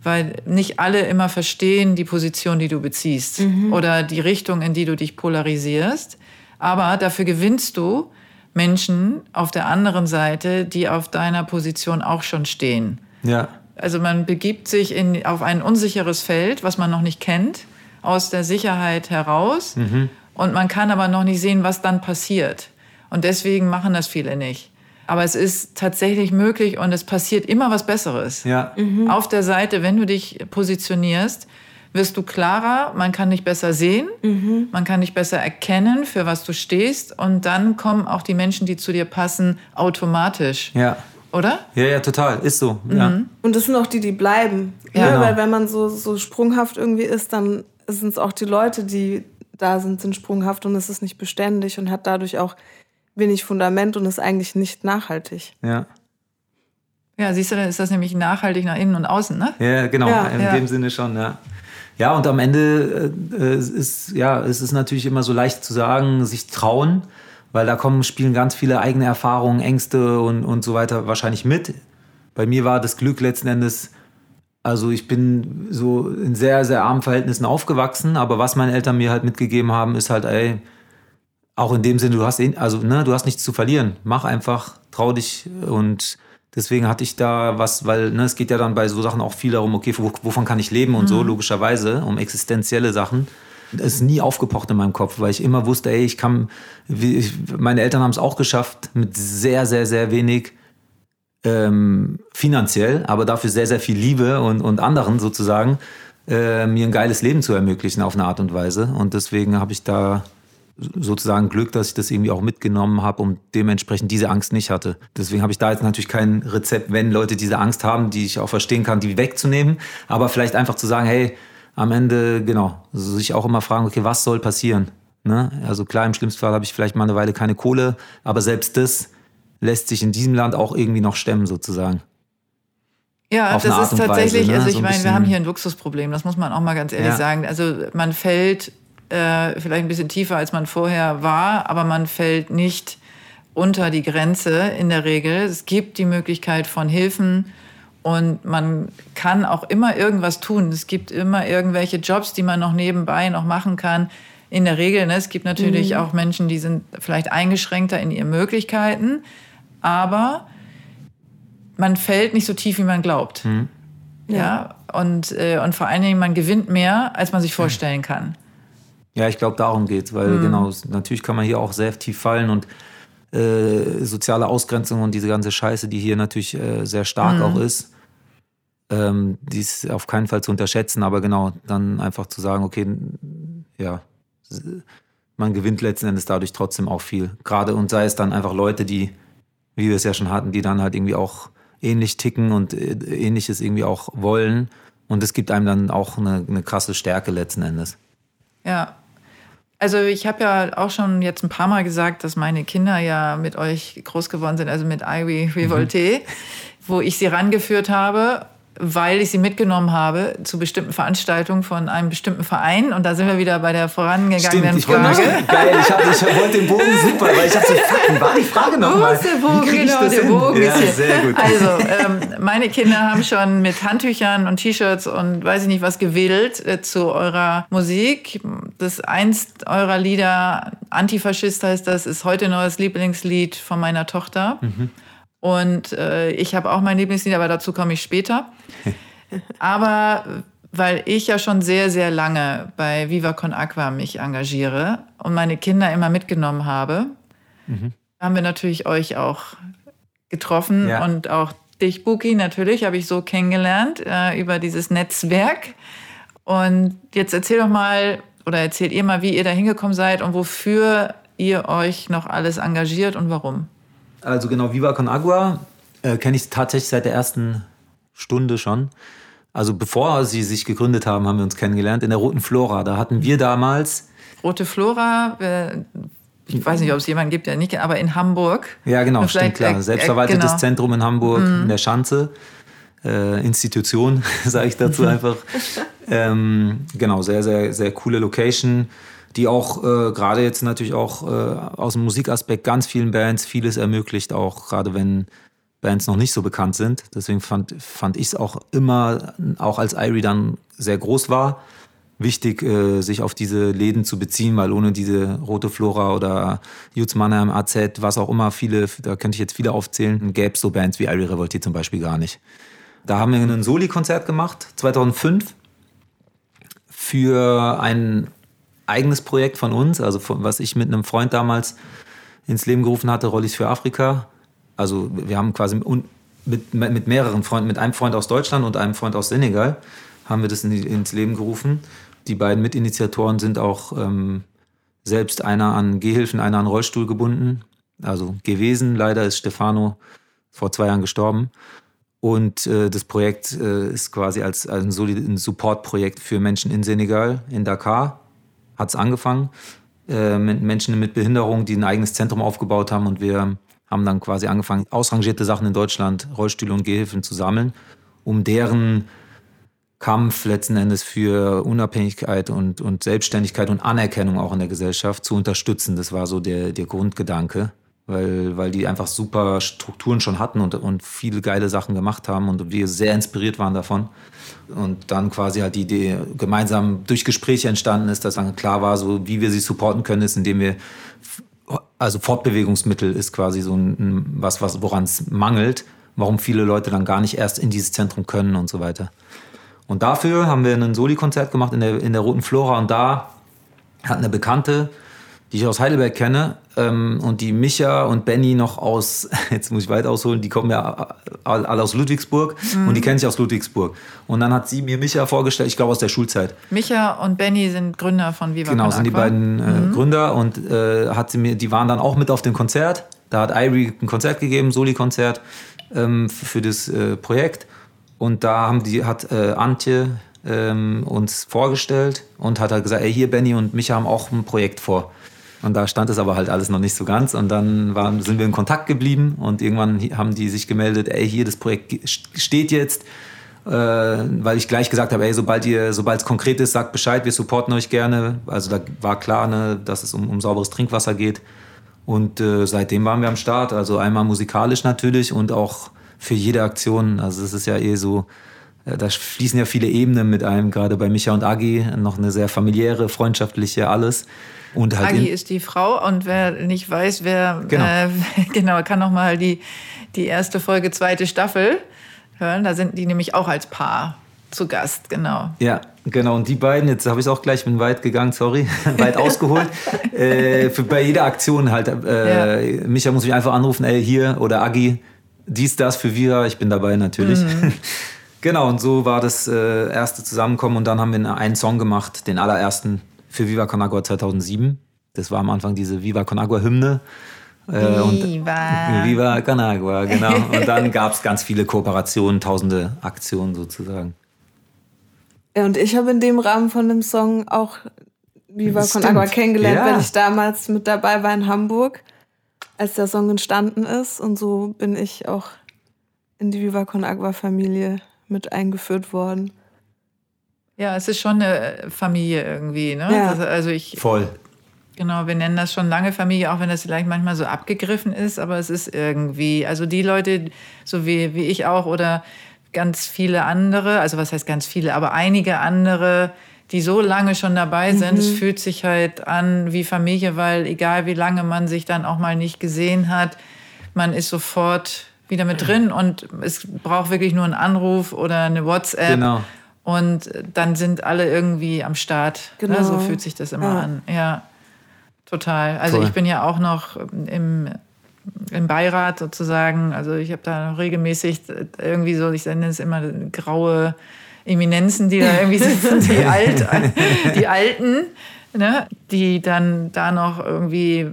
weil nicht alle immer verstehen die Position, die du beziehst oder die Richtung, in die du dich polarisierst. Aber dafür gewinnst du Menschen auf der anderen Seite, die auf deiner Position auch schon stehen. Ja. Also man begibt sich auf ein unsicheres Feld, was man noch nicht kennt, aus der Sicherheit heraus. Und man kann aber noch nicht sehen, was dann passiert. Und deswegen machen das viele nicht. Aber es ist tatsächlich möglich und es passiert immer was Besseres. Ja. Auf der Seite, wenn du dich positionierst, wirst du klarer, man kann dich besser sehen, man kann dich besser erkennen, für was du stehst. Und dann kommen auch die Menschen, die zu dir passen, automatisch. Ja. Oder? Ja, total. Ist so. Ja. Und das sind auch die, die bleiben. Ja. Genau. Weil wenn man so sprunghaft irgendwie ist, dann sind es auch die Leute, die da sind sprunghaft und es ist nicht beständig und hat dadurch auch wenig Fundament und ist eigentlich nicht nachhaltig. Ja. Ja, siehst du, dann ist das nämlich nachhaltig nach innen und außen, ne? Ja, genau, ja, in dem Sinne schon, ja. Ja, und am Ende es ist natürlich immer so leicht zu sagen, sich trauen, weil da spielen ganz viele eigene Erfahrungen, Ängste und so weiter wahrscheinlich mit. Bei mir war das Glück letzten Endes, also ich bin so in sehr, sehr armen Verhältnissen aufgewachsen, aber was meine Eltern mir halt mitgegeben haben, ist halt, ey, auch in dem Sinne, du hast nichts zu verlieren. Mach einfach, trau dich. Und deswegen hatte ich da was, weil es geht ja dann bei so Sachen auch viel darum, okay, wovon kann ich leben und so, logischerweise, um existenzielle Sachen. Es ist nie aufgepocht in meinem Kopf, weil ich immer wusste, ey, meine Eltern haben es auch geschafft, mit sehr, sehr, sehr wenig finanziell, aber dafür sehr, sehr viel Liebe und anderen sozusagen, mir ein geiles Leben zu ermöglichen auf eine Art und Weise. Und deswegen habe ich da sozusagen Glück, dass ich das irgendwie auch mitgenommen habe und dementsprechend diese Angst nicht hatte. Deswegen habe ich da jetzt natürlich kein Rezept, wenn Leute diese Angst haben, die ich auch verstehen kann, die wegzunehmen, aber vielleicht einfach zu sagen, hey, am Ende, genau, also sich auch immer fragen, okay, was soll passieren? Ne? Also klar, im schlimmsten Fall habe ich vielleicht mal eine Weile keine Kohle, aber selbst das lässt sich in diesem Land auch irgendwie noch stemmen, sozusagen. Ja, das ist tatsächlich, also ich meine, wir haben hier ein Luxusproblem, das muss man auch mal ganz ehrlich sagen. Also man fällt vielleicht ein bisschen tiefer, als man vorher war, aber man fällt nicht unter die Grenze in der Regel. Es gibt die Möglichkeit von Hilfen und man kann auch immer irgendwas tun. Es gibt immer irgendwelche Jobs, die man noch nebenbei noch machen kann. In der Regel, ne? Es gibt natürlich auch Menschen, die sind vielleicht eingeschränkter in ihren Möglichkeiten, aber man fällt nicht so tief, wie man glaubt. Ja. Und vor allen Dingen, man gewinnt mehr, als man sich vorstellen kann. Ja, ich glaube, darum geht's, weil genau, natürlich kann man hier auch sehr tief fallen und soziale Ausgrenzung und diese ganze Scheiße, die hier natürlich sehr stark auch ist, die ist auf keinen Fall zu unterschätzen, aber genau, dann einfach zu sagen, okay, ja, man gewinnt letzten Endes dadurch trotzdem auch viel. Gerade und sei es dann einfach Leute, die, wie wir es ja schon hatten, die dann halt irgendwie auch ähnlich ticken und Ähnliches irgendwie auch wollen. Und es gibt einem dann auch eine krasse Stärke letzten Endes. Ja, also ich habe ja auch schon jetzt ein paar Mal gesagt, dass meine Kinder ja mit euch groß geworden sind, also mit Irie Révoltés, wo ich sie rangeführt habe, weil ich sie mitgenommen habe zu bestimmten Veranstaltungen von einem bestimmten Verein. Und da sind wir wieder bei der vorangegangenen Frage. Geil, ich wollte den Bogen super, weil ich dachte, fuck, war die Frage nochmal. Wie kriege ich das hin? Ja, sehr gut. Also, meine Kinder haben schon mit Handtüchern und T-Shirts und weiß ich nicht was gewedelt zu eurer Musik. Das eins eurer Lieder, Antifaschist heißt das, ist heute noch das Lieblingslied von meiner Tochter. Und ich habe auch mein Lieblingslied, aber dazu komme ich später. Aber weil ich ja schon sehr, sehr lange bei Viva Con Agua mich engagiere und meine Kinder immer mitgenommen habe, haben wir natürlich euch auch getroffen und auch dich, Buki, natürlich, habe ich so kennengelernt über dieses Netzwerk. Und jetzt erzähl doch mal, oder erzählt ihr mal, wie ihr da hingekommen seid und wofür ihr euch noch alles engagiert und warum. Also genau, Viva Con Agua kenne ich tatsächlich seit der ersten Stunde schon. Also bevor sie sich gegründet haben, haben wir uns kennengelernt in der Roten Flora. Da hatten wir damals... Rote Flora, ich weiß nicht, ob es jemanden gibt, der nicht, aber in Hamburg. Ja, genau, stimmt, klar. Selbstverwaltetes genau. Zentrum in Hamburg, in der Schanze. Institution, sage ich dazu einfach. Genau, sehr, sehr, sehr coole Location, die auch gerade jetzt natürlich auch aus dem Musikaspekt ganz vielen Bands vieles ermöglicht, auch gerade wenn Bands noch nicht so bekannt sind. Deswegen fand ich es auch immer, auch als Irie dann sehr groß war, wichtig, sich auf diese Läden zu beziehen, weil ohne diese Rote Flora oder Jutz Mannheim, AZ, was auch immer, viele, da könnte ich jetzt viele aufzählen, gäbe es so Bands wie Irie Révoltés zum Beispiel gar nicht. Da haben wir ein Soli-Konzert gemacht, 2005, für ein eigenes Projekt von uns, also was ich mit einem Freund damals ins Leben gerufen hatte, Rollis für Afrika. Also wir haben quasi mit mehreren Freunden, mit einem Freund aus Deutschland und einem Freund aus Senegal, haben wir das ins Leben gerufen. Die beiden Mitinitiatoren sind auch selbst einer an Gehhilfen, einer an Rollstuhl gebunden, also gewesen. Leider ist Stefano vor 2 Jahren gestorben. Und das Projekt ist quasi als ein Support-Projekt für Menschen in Senegal, in Dakar, hat es angefangen. Menschen mit Behinderung, die ein eigenes Zentrum aufgebaut haben. Und wir haben dann quasi angefangen, ausrangierte Sachen in Deutschland, Rollstühle und Gehhilfen zu sammeln, um deren Kampf letzten Endes für Unabhängigkeit und Selbstständigkeit und Anerkennung auch in der Gesellschaft zu unterstützen. Das war so der Grundgedanke, weil die einfach super Strukturen schon hatten und viele geile Sachen gemacht haben und wir sehr inspiriert waren davon. Und dann quasi halt die Idee gemeinsam durch Gespräche entstanden ist, dass dann klar war, so wie wir sie supporten können, ist, indem wir, also Fortbewegungsmittel ist quasi so was woran es mangelt, warum viele Leute dann gar nicht erst in dieses Zentrum können und so weiter. Und dafür haben wir ein Soli-Konzert gemacht in der Roten Flora. Und da hat eine Bekannte, die ich aus Heidelberg kenne, und die Micha und Benni noch aus, jetzt muss ich weit ausholen, die kommen ja alle aus Ludwigsburg und die kennen sich aus Ludwigsburg. Und dann hat sie mir Micha vorgestellt, ich glaube aus der Schulzeit. Micha und Benni sind Gründer von Viva Con Agua. Genau, sind die beiden Gründer und die waren dann auch mit auf dem Konzert. Da hat Irie ein Konzert gegeben, Soli-Konzert für das Projekt. Und da hat Antje uns vorgestellt und hat halt gesagt, ey, hier Benni und Micha haben auch ein Projekt vor. Und da stand es aber halt alles noch nicht so ganz. Und dann sind wir in Kontakt geblieben und irgendwann haben die sich gemeldet, ey, hier, das Projekt steht jetzt. Weil ich gleich gesagt habe, ey, sobald es konkret ist, sagt Bescheid, wir supporten euch gerne. Also da war klar, ne, dass es um sauberes Trinkwasser geht. Und seitdem waren wir am Start. Also einmal musikalisch natürlich und auch für jede Aktion, also es ist ja eh so, da fließen ja viele Ebenen mit einem, gerade bei Micha und Agi, noch eine sehr familiäre, freundschaftliche, alles. Und halt Agi ist die Frau und wer nicht weiß, kann nochmal die erste Folge, 2. Staffel hören, da sind die nämlich auch als Paar zu Gast, genau. Ja, genau, und die beiden, jetzt habe ich es auch gleich, bin weit gegangen, sorry, weit ausgeholt, bei jeder Aktion halt, Micha muss mich einfach anrufen, ey, hier, oder Agi, dies, das für Vira, ich bin dabei natürlich. Genau, und so war das erste Zusammenkommen. Und dann haben wir einen Song gemacht, den allerersten für Viva Con Agua 2007. Das war am Anfang diese Viva Con Agua Hymne. Viva Con Agua, genau. Und dann gab es ganz viele Kooperationen, tausende Aktionen sozusagen. Und ich habe in dem Rahmen von dem Song auch Viva Con Agua kennengelernt, weil ich damals mit dabei war in Hamburg, als der Song entstanden ist. Und so bin ich auch in die Viva Con Agua Familie mit eingeführt worden. Ja, es ist schon eine Familie irgendwie, ne? Ja. Also voll. Genau, wir nennen das schon lange Familie, auch wenn das vielleicht manchmal so abgegriffen ist, aber es ist irgendwie, also die Leute, so wie ich auch oder ganz viele andere, also was heißt ganz viele, aber einige andere, die so lange schon dabei sind, es fühlt sich halt an wie Familie, weil egal wie lange man sich dann auch mal nicht gesehen hat, man ist sofort wieder mit drin und es braucht wirklich nur einen Anruf oder eine WhatsApp. Genau. Und dann sind alle irgendwie am Start. Genau. Ne? So fühlt sich das immer an. Ja, total. Also Toll. Ich bin ja auch noch im im Beirat sozusagen. Also ich habe da noch regelmäßig irgendwie so, ich nenne es immer graue Eminenzen, die da irgendwie sitzen, die Alten, ne, die dann da noch irgendwie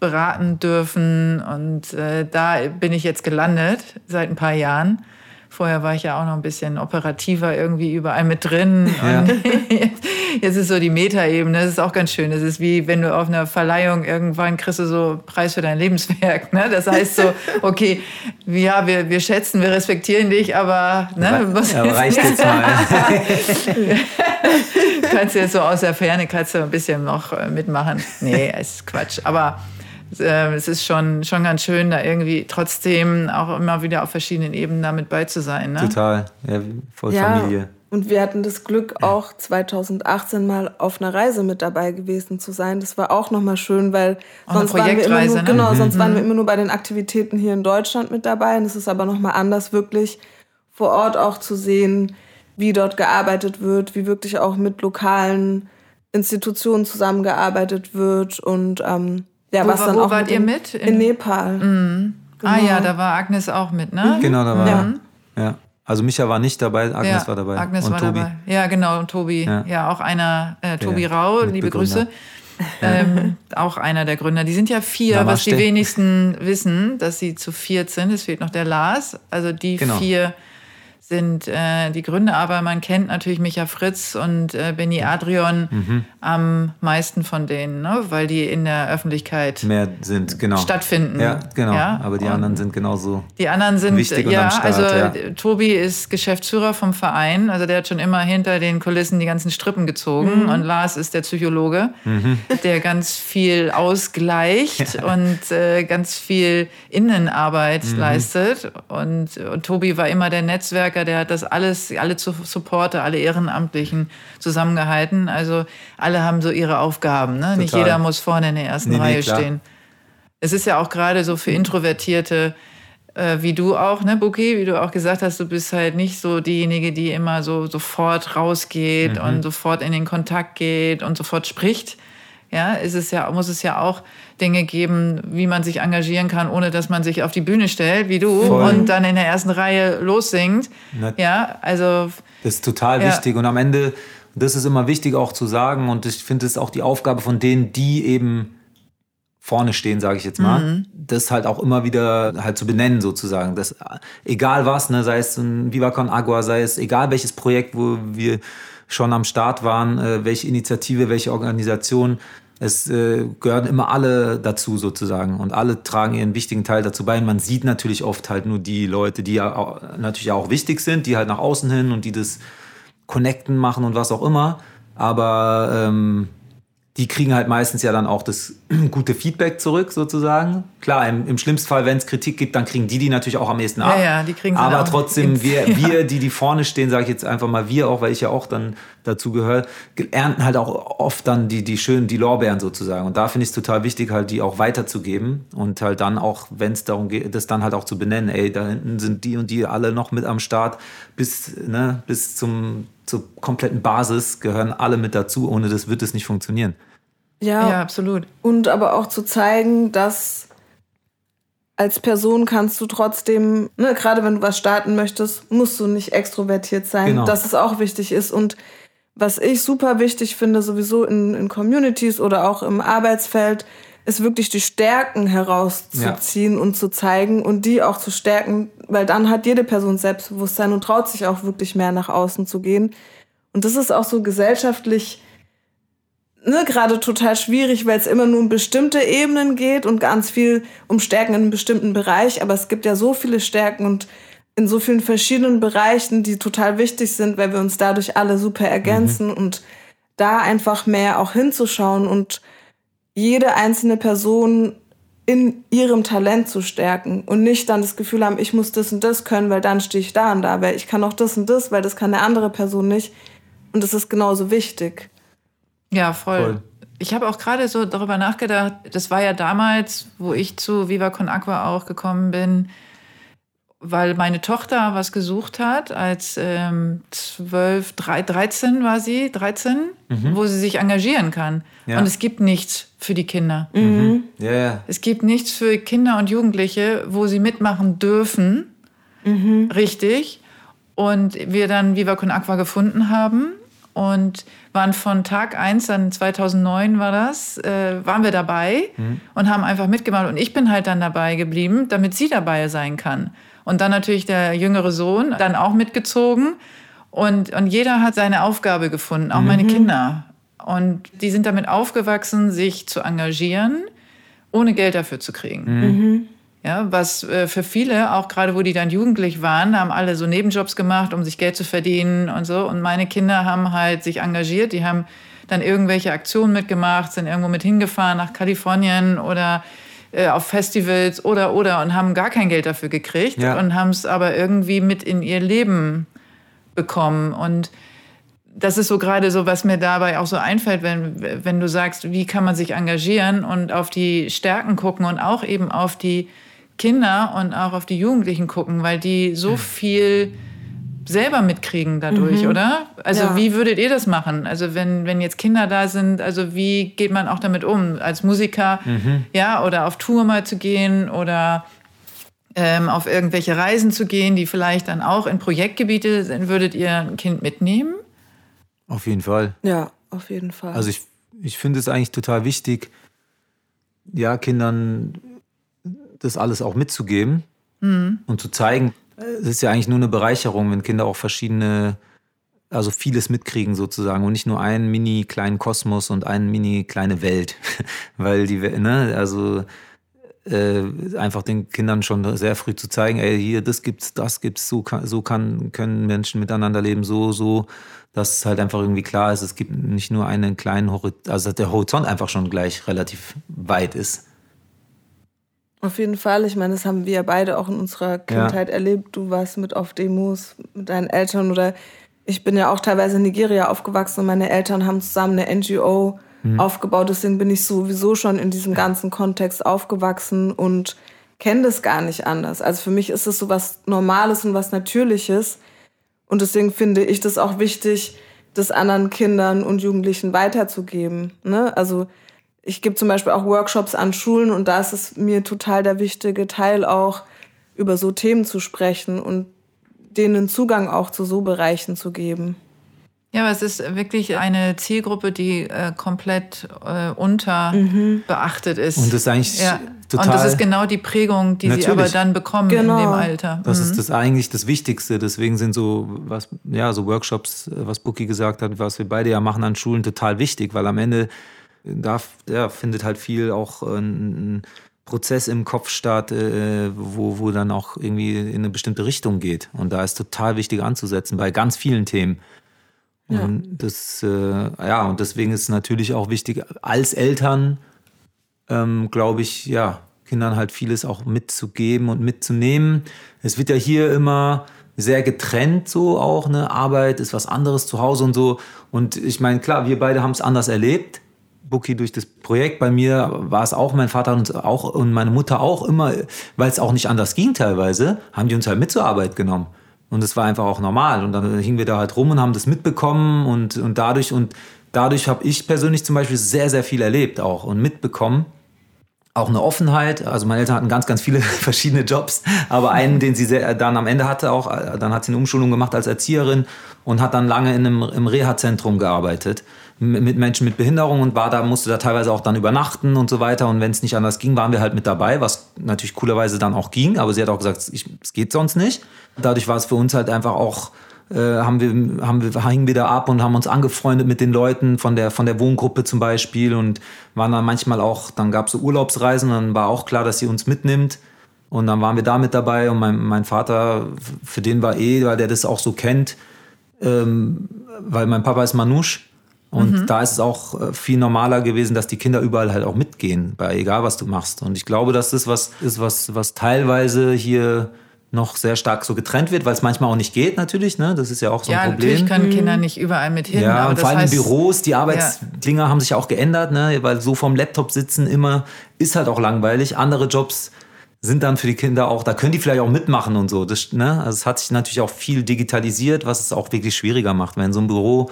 beraten dürfen. Und da bin ich jetzt gelandet seit ein paar Jahren. Vorher war ich ja auch noch ein bisschen operativer irgendwie überall mit drin. Ja. Und jetzt ist so die Metaebene. Das ist auch ganz schön. Das ist wie, wenn du auf einer Verleihung irgendwann kriegst du so Preis für dein Lebenswerk. Ne? Das heißt so, okay, ja, wir schätzen, wir respektieren dich, aber... Ne, aber reicht jetzt mal. Kannst du jetzt so aus der Ferne, kannst du ein bisschen noch mitmachen. Nee, ist Quatsch. Aber... es ist schon ganz schön, da irgendwie trotzdem auch immer wieder auf verschiedenen Ebenen damit bei zu sein. Ne? Total, ja, voll ja, Familie. Und wir hatten das Glück, auch 2018 mal auf einer Reise mit dabei gewesen zu sein. Das war auch nochmal schön, weil sonst waren wir immer nur, genau, sonst waren wir immer nur bei den Aktivitäten hier in Deutschland mit dabei. Und es ist aber nochmal anders, wirklich vor Ort auch zu sehen, wie dort gearbeitet wird, wie wirklich auch mit lokalen Institutionen zusammengearbeitet wird und ja, wo wart ihr mit? In Nepal. Mhm. Genau. Ah ja, da war Agnes auch mit, ne? Genau, da war ja. Also Micha war nicht dabei, Agnes war dabei. Agnes und war Tobi. Dabei. Ja, genau, und Tobi. Ja, auch einer, Tobi Rau, liebe Grüße. Auch einer der Gründer. Die sind ja 4, was die wenigsten wissen, dass sie zu 4 sind. Es fehlt noch der Lars. Also die 4 sind die Gründe, aber man kennt natürlich Micha Fritz und Benni Adrion am meisten von denen, ne? Weil die in der Öffentlichkeit mehr sind, stattfinden. Ja, genau. Ja? Aber die anderen sind genauso wichtig und am Start. Tobi ist Geschäftsführer vom Verein, also der hat schon immer hinter den Kulissen die ganzen Strippen gezogen und Lars ist der Psychologe, der ganz viel ausgleicht und ganz viel Innenarbeit leistet und Tobi war immer der Netzwerker, der hat das alles, alle Supporter, alle Ehrenamtlichen zusammengehalten. Also alle haben so ihre Aufgaben. Ne? Nicht jeder muss vorne in der ersten Reihe stehen. Es ist ja auch gerade so für Introvertierte, wie du auch, ne, Buki, wie du auch gesagt hast, du bist halt nicht so diejenige, die immer so sofort rausgeht und sofort in den Kontakt geht und sofort spricht. Ja, muss es ja auch Dinge geben, wie man sich engagieren kann, ohne dass man sich auf die Bühne stellt, wie du, und dann in der ersten Reihe lossingt. Ja, also das ist total wichtig. Und am Ende, das ist immer wichtig auch zu sagen, und ich finde, das ist auch die Aufgabe von denen, die eben vorne stehen, sage ich jetzt mal, das halt auch immer wieder halt zu benennen sozusagen. Das, egal was, ne, sei es ein Viva Con Agua, sei es egal welches Projekt, wo wir schon am Start waren, welche Initiative, welche Organisation, es gehören immer alle dazu sozusagen und alle tragen ihren wichtigen Teil dazu bei. Und man sieht natürlich oft halt nur die Leute, die ja auch, natürlich auch wichtig sind, die halt nach außen hin und die das connecten machen und was auch immer. Aber die kriegen halt meistens ja dann auch das gute Feedback zurück sozusagen. Klar, im schlimmsten Fall, wenn es Kritik gibt, dann kriegen die natürlich auch am ehesten ab. Ja, die kriegen sie aber dann trotzdem, wir, die vorne stehen, sage ich jetzt einfach mal wir auch, weil ich ja auch dann dazu gehöre, ernten halt auch oft dann die Lorbeeren sozusagen. Und da finde ich es total wichtig, halt die auch weiterzugeben und halt dann auch, wenn es darum geht, das dann halt auch zu benennen. Ey, da hinten sind die und die alle noch mit am Start bis zur kompletten Basis gehören alle mit dazu. Ohne das wird es nicht funktionieren. Ja, absolut. Und aber auch zu zeigen, dass als Person kannst du trotzdem, ne, gerade wenn du was starten möchtest, musst du nicht extrovertiert sein, dass es auch wichtig ist. Und was ich super wichtig finde, sowieso in Communities oder auch im Arbeitsfeld, ist wirklich die Stärken herauszuziehen und zu zeigen und die auch zu stärken, weil dann hat jede Person Selbstbewusstsein und traut sich auch wirklich mehr nach außen zu gehen. Und das ist auch so gesellschaftlich, ne, gerade total schwierig, weil es immer nur um bestimmte Ebenen geht und ganz viel um Stärken in einem bestimmten Bereich. Aber es gibt ja so viele Stärken und in so vielen verschiedenen Bereichen, die total wichtig sind, weil wir uns dadurch alle super ergänzen und da einfach mehr auch hinzuschauen und jede einzelne Person in ihrem Talent zu stärken und nicht dann das Gefühl haben, ich muss das und das können, weil dann stehe ich da und da, weil ich kann auch das und das, weil das kann eine andere Person nicht. Und das ist genauso wichtig. Ja, voll. Ich habe auch gerade so darüber nachgedacht, das war ja damals, wo ich zu Viva Con Agua auch gekommen bin, weil meine Tochter was gesucht hat, als 13 war sie, 13, wo sie sich engagieren kann. Ja. Und es gibt nichts für die Kinder. Mhm. Yeah. Es gibt nichts für Kinder und Jugendliche, wo sie mitmachen dürfen, richtig. Und wir dann Viva Con Agua gefunden haben und waren von Tag 1, dann 2009 war das, waren wir dabei und haben einfach mitgemacht. Und ich bin halt dann dabei geblieben, damit sie dabei sein kann. Und dann natürlich der jüngere Sohn, dann auch mitgezogen. Und jeder hat seine Aufgabe gefunden, auch meine Kinder. Und die sind damit aufgewachsen, sich zu engagieren, ohne Geld dafür zu kriegen. Ja, was für viele, auch gerade wo die dann jugendlich waren, haben alle so Nebenjobs gemacht, um sich Geld zu verdienen und so. Und meine Kinder haben halt sich engagiert, die haben dann irgendwelche Aktionen mitgemacht, sind irgendwo mit hingefahren nach Kalifornien oder auf Festivals oder und haben gar kein Geld dafür gekriegt und haben es aber irgendwie mit in ihr Leben bekommen. Und das ist so gerade so, was mir dabei auch so einfällt, wenn du sagst, wie kann man sich engagieren und auf die Stärken gucken und auch eben auf die Kinder und auch auf die Jugendlichen gucken, weil die so viel selber mitkriegen dadurch, oder? Also wie würdet ihr das machen? Also wenn jetzt Kinder da sind, also wie geht man auch damit um? Als Musiker, ja, oder auf Tour mal zu gehen oder auf irgendwelche Reisen zu gehen, die vielleicht dann auch in Projektgebiete sind. Würdet ihr ein Kind mitnehmen? Auf jeden Fall. Ja, auf jeden Fall. Also ich finde es eigentlich total wichtig, ja, Kindern das alles auch mitzugeben und zu zeigen. Es ist ja eigentlich nur eine Bereicherung, wenn Kinder auch also vieles mitkriegen sozusagen und nicht nur einen mini kleinen Kosmos und eine mini kleine Welt, weil die, ne, also einfach den Kindern schon sehr früh zu zeigen, ey, hier, das gibt's, so können Menschen miteinander leben, so, dass es halt einfach irgendwie klar ist, es gibt nicht nur einen kleinen Horizont, also dass der Horizont einfach schon gleich relativ weit ist. Auf jeden Fall. Ich meine, das haben wir ja beide auch in unserer Kindheit erlebt. Du warst mit auf Demos mit deinen Eltern oder ich bin ja auch teilweise in Nigeria aufgewachsen und meine Eltern haben zusammen eine NGO aufgebaut. Deswegen bin ich sowieso schon in diesem ganzen Kontext aufgewachsen und kenne das gar nicht anders. Also für mich ist es so was Normales und was Natürliches. Und deswegen finde ich das auch wichtig, das anderen Kindern und Jugendlichen weiterzugeben. Ne? Also ich gebe zum Beispiel auch Workshops an Schulen und da ist es mir total der wichtige Teil auch, über so Themen zu sprechen und denen Zugang auch zu so Bereichen zu geben. Ja, aber es ist wirklich eine Zielgruppe, die komplett unterbeachtet ist. Und das ist eigentlich total... Und das ist genau die Prägung, die sie aber dann bekommen in dem Alter. Das ist das eigentlich das Wichtigste. Deswegen sind so Workshops, was Buki gesagt hat, was wir beide ja machen an Schulen, total wichtig, weil am Ende... Da findet halt viel auch ein Prozess im Kopf statt, wo dann auch irgendwie in eine bestimmte Richtung geht. Und da ist total wichtig anzusetzen bei ganz vielen Themen. Ja. Und und deswegen ist es natürlich auch wichtig, als Eltern, glaube ich, ja, Kindern halt vieles auch mitzugeben und mitzunehmen. Es wird ja hier immer sehr getrennt so auch, ne? Arbeit ist was anderes zu Hause und so. Und ich meine, klar, wir beide haben es anders erlebt. Buki durch das Projekt, bei mir war es auch, mein Vater und meine Mutter auch immer, weil es auch nicht anders ging teilweise, haben die uns halt mit zur Arbeit genommen. Und das war einfach auch normal. Und dann hingen wir da halt rum und haben das mitbekommen und dadurch habe ich persönlich zum Beispiel sehr, sehr viel erlebt auch und mitbekommen. Auch eine Offenheit, also meine Eltern hatten ganz, ganz viele verschiedene Jobs, aber einen, den sie dann am Ende hatte auch, dann hat sie eine Umschulung gemacht als Erzieherin und hat dann lange im Reha-Zentrum gearbeitet mit Menschen mit Behinderung und musste da teilweise auch dann übernachten und so weiter und wenn es nicht anders ging, waren wir halt mit dabei, was natürlich coolerweise dann auch ging, aber sie hat auch gesagt, es geht sonst nicht. Dadurch war es für uns halt einfach auch, hingen wir da ab und haben uns angefreundet mit den Leuten von der Wohngruppe zum Beispiel und waren dann manchmal auch, dann gab es so Urlaubsreisen, dann war auch klar, dass sie uns mitnimmt und dann waren wir da mit dabei und mein Vater, für den war weil der das auch so kennt, weil mein Papa ist Manusch und da ist es auch viel normaler gewesen, dass die Kinder überall halt auch mitgehen, egal was du machst und ich glaube, dass das was ist, was teilweise hier noch sehr stark so getrennt wird, weil es manchmal auch nicht geht natürlich, ne? Das ist ja auch so ein Problem. Ja, natürlich können Kinder nicht überall mit hin. Ja, aber und vor allem in Büros, die Arbeitsdinger haben sich auch geändert, ne? Weil so vorm Laptop sitzen immer ist halt auch langweilig. Andere Jobs sind dann für die Kinder auch, da können die vielleicht auch mitmachen und so. Das, ne? Also es hat sich natürlich auch viel digitalisiert, was es auch wirklich schwieriger macht. Weil in so einem Büro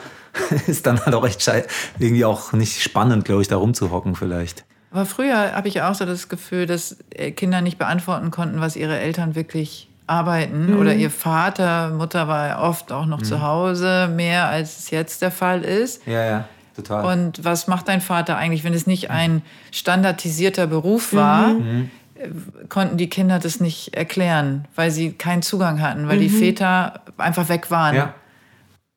ist dann halt auch echt irgendwie auch nicht spannend, glaube ich, da rumzuhocken vielleicht. Aber früher habe ich auch so das Gefühl, dass Kinder nicht beantworten konnten, was ihre Eltern wirklich arbeiten. Mhm. Oder ihr Vater, Mutter war ja oft auch noch zu Hause, mehr als es jetzt der Fall ist. Ja, ja. Total. Und was macht dein Vater eigentlich, wenn es nicht ein standardisierter Beruf war, konnten die Kinder das nicht erklären, weil sie keinen Zugang hatten, weil die Väter einfach weg waren. Ja.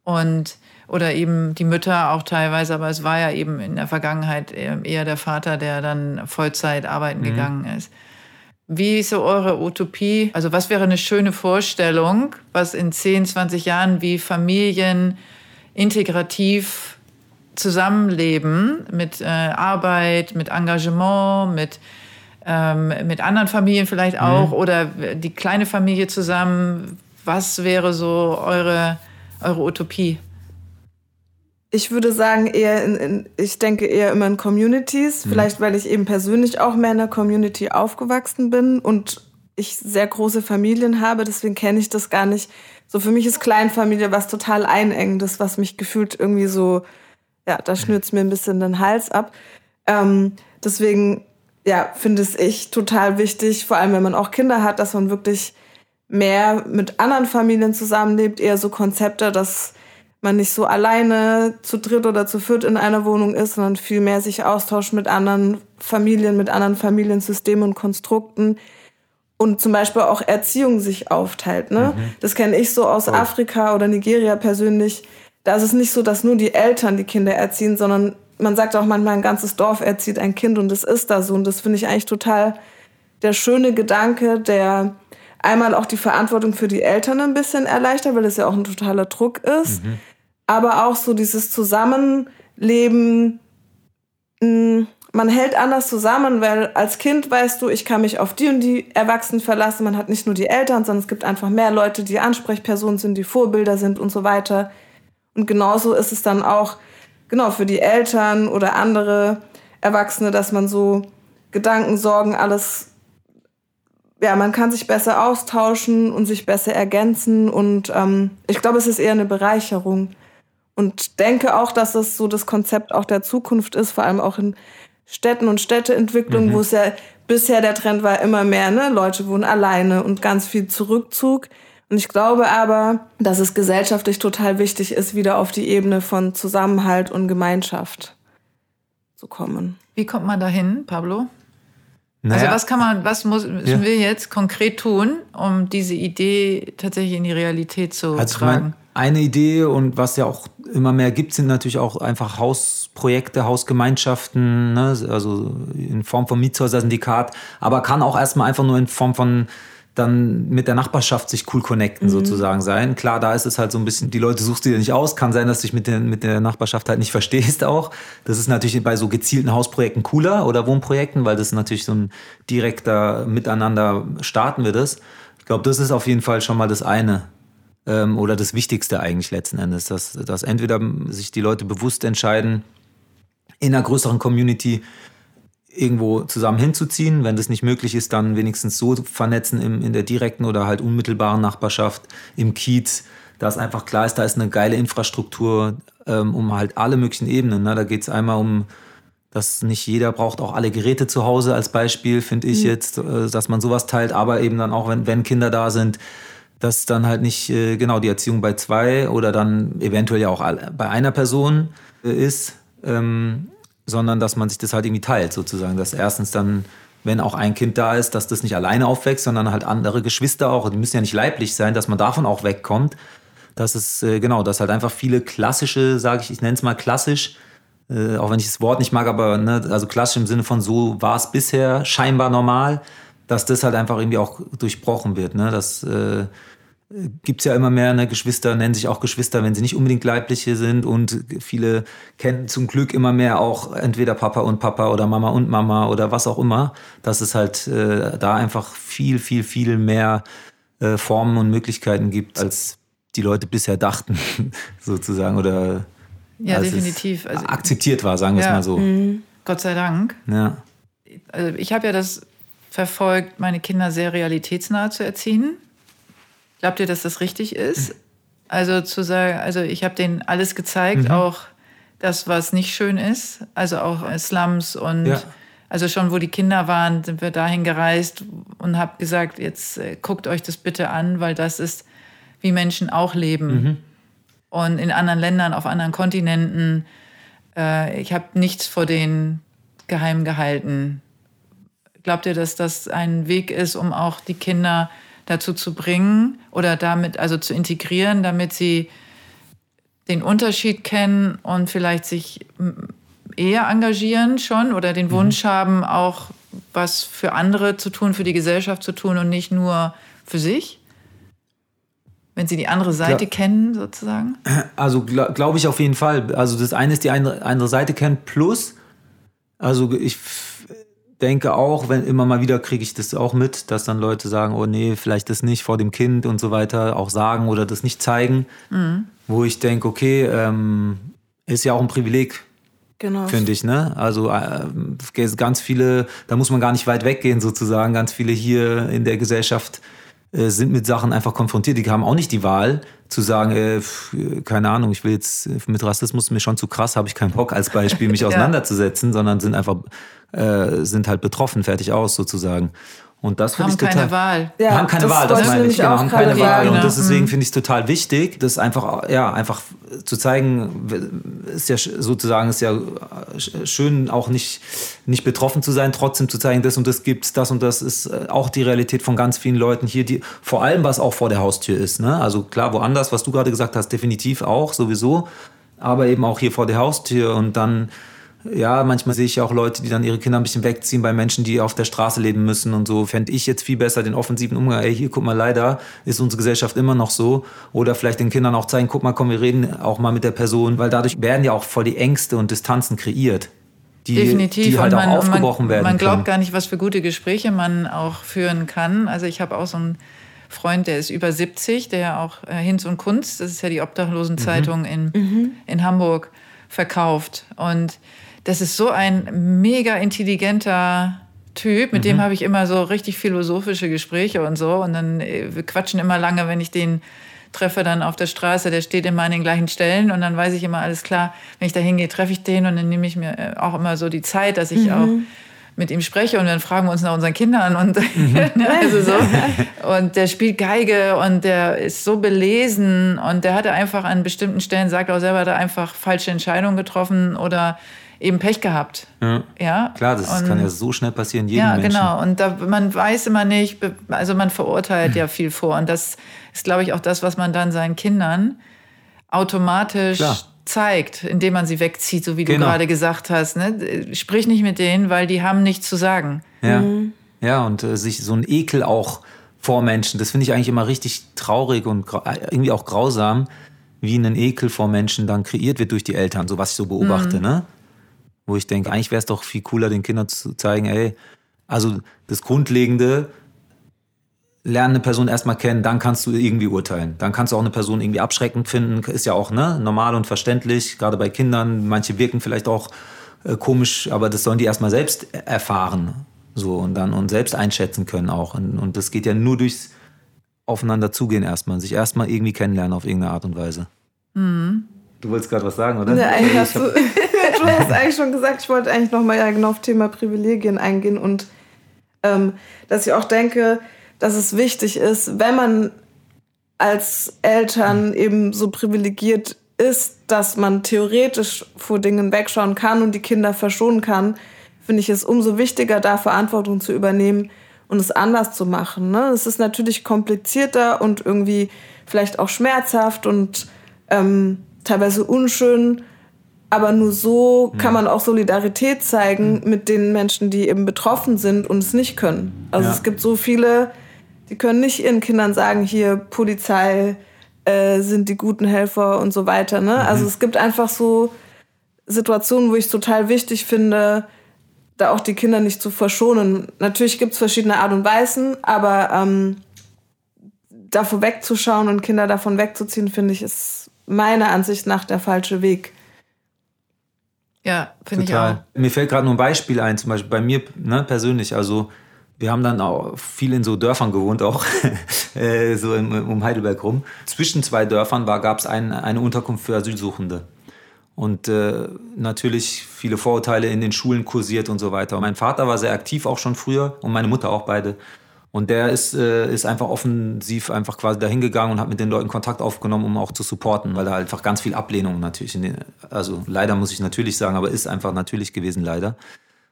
Und, oder eben die Mütter auch teilweise, aber es war ja eben in der Vergangenheit eher der Vater, der dann Vollzeit arbeiten gegangen ist. Wie ist so eure Utopie? Also was wäre eine schöne Vorstellung, was in 10, 20 Jahren wie Familien integrativ zusammenleben mit Arbeit, mit Engagement, mit anderen Familien vielleicht auch oder die kleine Familie zusammen. Was wäre so eure Utopie? Ich würde sagen, eher ich denke eher immer in Communities, vielleicht weil ich eben persönlich auch mehr in einer Community aufgewachsen bin und ich sehr große Familien habe, deswegen kenne ich das gar nicht. So für mich ist Kleinfamilie was total Einengendes, was mich gefühlt irgendwie so, ja, da schnürt es mir ein bisschen den Hals ab. Deswegen, ja, finde ich total wichtig, vor allem wenn man auch Kinder hat, dass man wirklich mehr mit anderen Familien zusammenlebt, eher so Konzepte, dass man nicht so alleine zu dritt oder zu viert in einer Wohnung ist, sondern viel mehr sich austauscht mit anderen Familiensystemen und Konstrukten und zum Beispiel auch Erziehung sich aufteilt. Ne? Das kenne ich so aus Afrika oder Nigeria persönlich. Da ist es nicht so, dass nur die Eltern die Kinder erziehen, sondern man sagt auch manchmal, ein ganzes Dorf erzieht ein Kind und das ist da so. Und das finde ich eigentlich total der schöne Gedanke, der einmal auch die Verantwortung für die Eltern ein bisschen erleichtert, weil das ja auch ein totaler Druck ist. Aber auch so dieses Zusammenleben, man hält anders zusammen, weil als Kind weißt du, ich kann mich auf die und die Erwachsenen verlassen. Man hat nicht nur die Eltern, sondern es gibt einfach mehr Leute, die Ansprechpersonen sind, die Vorbilder sind und so weiter. Und genauso ist es dann auch für die Eltern oder andere Erwachsene, dass man so Gedanken, Sorgen, alles, ja, man kann sich besser austauschen und sich besser ergänzen. Und ich glaube, es ist eher eine Bereicherung. Und denke auch, dass es so das Konzept auch der Zukunft ist, vor allem auch in Städten und Städteentwicklung, wo es ja bisher der Trend war, immer mehr, ne? Leute wohnen alleine und ganz viel Zurückzug. Und ich glaube aber, dass es gesellschaftlich total wichtig ist, wieder auf die Ebene von Zusammenhalt und Gemeinschaft zu kommen. Wie kommt man dahin, Pablo? Naja. Also müssen wir jetzt konkret tun, um diese Idee tatsächlich in die Realität zu tragen? Eine Idee und was ja auch immer mehr gibt, sind natürlich auch einfach Hausprojekte, Hausgemeinschaften, ne? Also in Form von Mietshäuser-Syndikat, aber kann auch erstmal einfach nur in Form von dann mit der Nachbarschaft sich cool connecten sozusagen sein. Klar, da ist es halt so ein bisschen, die Leute suchst du dir nicht aus, kann sein, dass du dich mit der Nachbarschaft halt nicht verstehst auch. Das ist natürlich bei so gezielten Hausprojekten cooler oder Wohnprojekten, weil das natürlich so ein direkter Miteinander starten wir das. Ich glaube, das ist auf jeden Fall schon mal das eine oder das Wichtigste eigentlich letzten Endes, dass entweder sich die Leute bewusst entscheiden, in einer größeren Community irgendwo zusammen hinzuziehen. Wenn das nicht möglich ist, dann wenigstens so vernetzen in der direkten oder halt unmittelbaren Nachbarschaft, im Kiez, da es einfach klar ist, da ist eine geile Infrastruktur um halt alle möglichen Ebenen. Ne? Da geht es einmal um, dass nicht jeder braucht auch alle Geräte zu Hause als Beispiel, finde ich jetzt, dass man sowas teilt, aber eben dann auch, wenn Kinder da sind, dass dann halt nicht die Erziehung bei zwei oder dann eventuell ja auch bei einer Person ist, sondern dass man sich das halt irgendwie teilt sozusagen. Dass erstens dann, wenn auch ein Kind da ist, dass das nicht alleine aufwächst, sondern halt andere Geschwister auch, die müssen ja nicht leiblich sein, dass man davon auch wegkommt. Dass es, dass halt einfach viele klassische, ich nenne es mal klassisch, auch wenn ich das Wort nicht mag, aber ne, also klassisch im Sinne von so war es bisher scheinbar normal, dass das halt einfach irgendwie auch durchbrochen wird. Ne? Das gibt es ja immer mehr, ne? Geschwister nennen sich auch Geschwister, wenn sie nicht unbedingt leibliche sind, und viele kennen zum Glück immer mehr auch entweder Papa und Papa oder Mama und Mama oder was auch immer, dass es halt da einfach viel, viel, viel mehr Formen und Möglichkeiten gibt, als die Leute bisher dachten sozusagen oder ja, als definitiv. Es akzeptiert war, sagen wir es mal so. Gott sei Dank. Ja. Also ich habe ja das verfolgt, meine Kinder sehr realitätsnah zu erziehen. Glaubt ihr, dass das richtig ist? Also zu sagen, also ich habe denen alles gezeigt, auch das, was nicht schön ist, also auch Slums und also schon, wo die Kinder waren, sind wir dahin gereist und habe gesagt, jetzt guckt euch das bitte an, weil das ist, wie Menschen auch leben. Und in anderen Ländern, auf anderen Kontinenten, ich habe nichts vor denen geheim gehalten. Glaubt ihr, dass das ein Weg ist, um auch die Kinder dazu zu bringen oder damit also zu integrieren, damit sie den Unterschied kennen und vielleicht sich eher engagieren schon oder den Wunsch haben, auch was für andere zu tun, für die Gesellschaft zu tun und nicht nur für sich? Wenn sie die andere Seite kennen, sozusagen? Also glaube ich auf jeden Fall. Also das eine ist, die andere Seite kennen plus, also ich denke auch, wenn immer mal wieder kriege ich das auch mit, dass dann Leute sagen, oh nee, vielleicht das nicht vor dem Kind und so weiter, auch sagen oder das nicht zeigen, wo ich denke, okay, ist ja auch ein Privileg, finde ich, ne? Also ganz viele, da muss man gar nicht weit weggehen sozusagen, ganz viele hier in der Gesellschaft sind mit Sachen einfach konfrontiert, die haben auch nicht die Wahl zu sagen, keine Ahnung, ich will jetzt mit Rassismus, mir schon zu krass, habe ich keinen Bock als Beispiel, mich auseinanderzusetzen, sondern sind einfach, sind halt betroffen, fertig aus sozusagen. Und das finde ich total... Haben keine Wahl. Ja, haben keine Wahl, das meine ich, genau, haben keine Wahl. Und deswegen finde ich es total wichtig, das einfach, ja, einfach zu zeigen, ist ja sozusagen, ist ja schön, auch nicht betroffen zu sein, trotzdem zu zeigen, das und das gibt's, das und das ist auch die Realität von ganz vielen Leuten hier, die, vor allem, was auch vor der Haustür ist, ne? Also klar, woanders, was du gerade gesagt hast, definitiv auch, sowieso, aber eben auch hier vor der Haustür und dann... Ja, manchmal sehe ich ja auch Leute, die dann ihre Kinder ein bisschen wegziehen bei Menschen, die auf der Straße leben müssen und so. Fände ich jetzt viel besser den offensiven Umgang. Ey, hier, guck mal, leider ist unsere Gesellschaft immer noch so. Oder vielleicht den Kindern auch zeigen, guck mal, komm, wir reden auch mal mit der Person. Weil dadurch werden ja auch voll die Ängste und Distanzen kreiert, die halt auch aufgebrochen werden können. Man glaubt gar nicht, was für gute Gespräche man auch führen kann. Also ich habe auch so einen Freund, der ist über 70, der auch Hinz und Kunst, das ist ja die Obdachlosenzeitung in Hamburg, verkauft. Und das ist so ein mega intelligenter Typ, mit dem habe ich immer so richtig philosophische Gespräche und so. Und dann, wir quatschen immer lange, wenn ich den treffe dann auf der Straße, der steht immer an den gleichen Stellen und dann weiß ich immer, alles klar, wenn ich da hingehe, treffe ich den und dann nehme ich mir auch immer so die Zeit, dass ich auch mit ihm spreche und dann fragen wir uns nach unseren Kindern und also so. Und der spielt Geige und der ist so belesen und der hatte einfach an bestimmten Stellen, sagt auch selber, da einfach falsche Entscheidungen getroffen oder eben Pech gehabt. Ja, ja? Klar, das kann ja so schnell passieren, jedem Menschen. Ja, genau. Und da, man weiß immer nicht, also man verurteilt ja viel vor. Und das ist, glaube ich, auch das, was man dann seinen Kindern automatisch zeigt, indem man sie wegzieht, so wie du gerade gesagt hast. Ne? Sprich nicht mit denen, weil die haben nichts zu sagen. Ja, ja und sich so ein Ekel auch vor Menschen, das finde ich eigentlich immer richtig traurig und irgendwie auch grausam, wie ein Ekel vor Menschen dann kreiert wird durch die Eltern, so was ich so beobachte, ne? Wo ich denke, eigentlich wäre es doch viel cooler, den Kindern zu zeigen, ey, also das Grundlegende, lerne eine Person erstmal kennen, dann kannst du irgendwie urteilen. Dann kannst du auch eine Person irgendwie abschreckend finden, ist ja auch normal und verständlich, gerade bei Kindern. Manche wirken vielleicht auch komisch, aber das sollen die erstmal selbst erfahren so und selbst einschätzen können auch. Und das geht ja nur durchs Aufeinanderzugehen erstmal, sich erstmal irgendwie kennenlernen auf irgendeine Art und Weise. Mhm. Du wolltest gerade was sagen, oder? Ja, eigentlich du hast eigentlich schon gesagt, ich wollte eigentlich nochmal genau auf das Thema Privilegien eingehen und dass ich auch denke, dass es wichtig ist, wenn man als Eltern eben so privilegiert ist, dass man theoretisch vor Dingen wegschauen kann und die Kinder verschonen kann, finde ich es umso wichtiger, da Verantwortung zu übernehmen und es anders zu machen. Ne? Es ist natürlich komplizierter und irgendwie vielleicht auch schmerzhaft und teilweise unschön, aber nur so kann man auch Solidarität zeigen mit den Menschen, die eben betroffen sind und es nicht können. Also es gibt so viele, die können nicht ihren Kindern sagen, hier Polizei sind die guten Helfer und so weiter. Ne? Also es gibt einfach so Situationen, wo ich es total wichtig finde, da auch die Kinder nicht zu verschonen. Natürlich gibt es verschiedene Art und Weisen, aber davor wegzuschauen und Kinder davon wegzuziehen, finde ich, ist meiner Ansicht nach der falsche Weg. Ja, finde ich auch. Mir fällt gerade nur ein Beispiel ein, zum Beispiel bei mir persönlich. Also Wir haben dann auch viel in so Dörfern gewohnt, auch so um Heidelberg rum. Zwischen zwei Dörfern gab es eine Unterkunft für Asylsuchende. Und natürlich viele Vorurteile in den Schulen kursiert und so weiter. Mein Vater war sehr aktiv, auch schon früher, und meine Mutter auch beide. Und der ist einfach offensiv einfach quasi dahin gegangen und hat mit den Leuten Kontakt aufgenommen, um auch zu supporten, weil da einfach ganz viel Ablehnung natürlich, also leider muss ich natürlich sagen, aber ist einfach natürlich gewesen leider,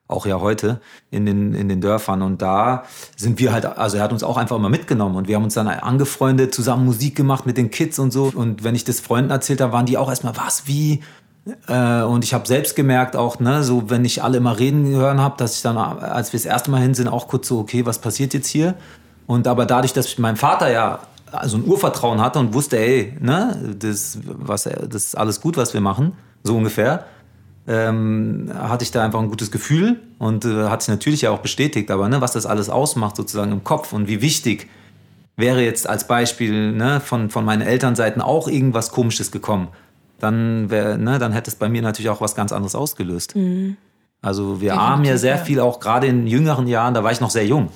auch ja heute in den Dörfern. Und da sind wir halt, also er hat uns auch einfach immer mitgenommen und wir haben uns dann angefreundet, zusammen Musik gemacht mit den Kids und so. Und wenn ich das Freunden erzählt habe, waren die auch erstmal, was, wie? Und ich habe selbst gemerkt auch, ne, so wenn ich alle immer reden hören habe, dass ich dann, als wir das erste Mal hin sind, auch kurz so, okay, was passiert jetzt hier? Und aber dadurch, dass mein Vater ja so ein Urvertrauen hatte und wusste, ey, ne, das ist alles gut, was wir machen, so ungefähr, hatte ich da einfach ein gutes Gefühl und hat sich natürlich ja auch bestätigt, aber ne, was das alles ausmacht sozusagen im Kopf und wie wichtig wäre jetzt als Beispiel, ne, von meinen Elternseiten auch irgendwas Komisches gekommen. Dann hätte es bei mir natürlich auch was ganz anderes ausgelöst. Mhm. Also wir armen ja sehr viel, auch gerade in jüngeren Jahren, da war ich noch sehr jung,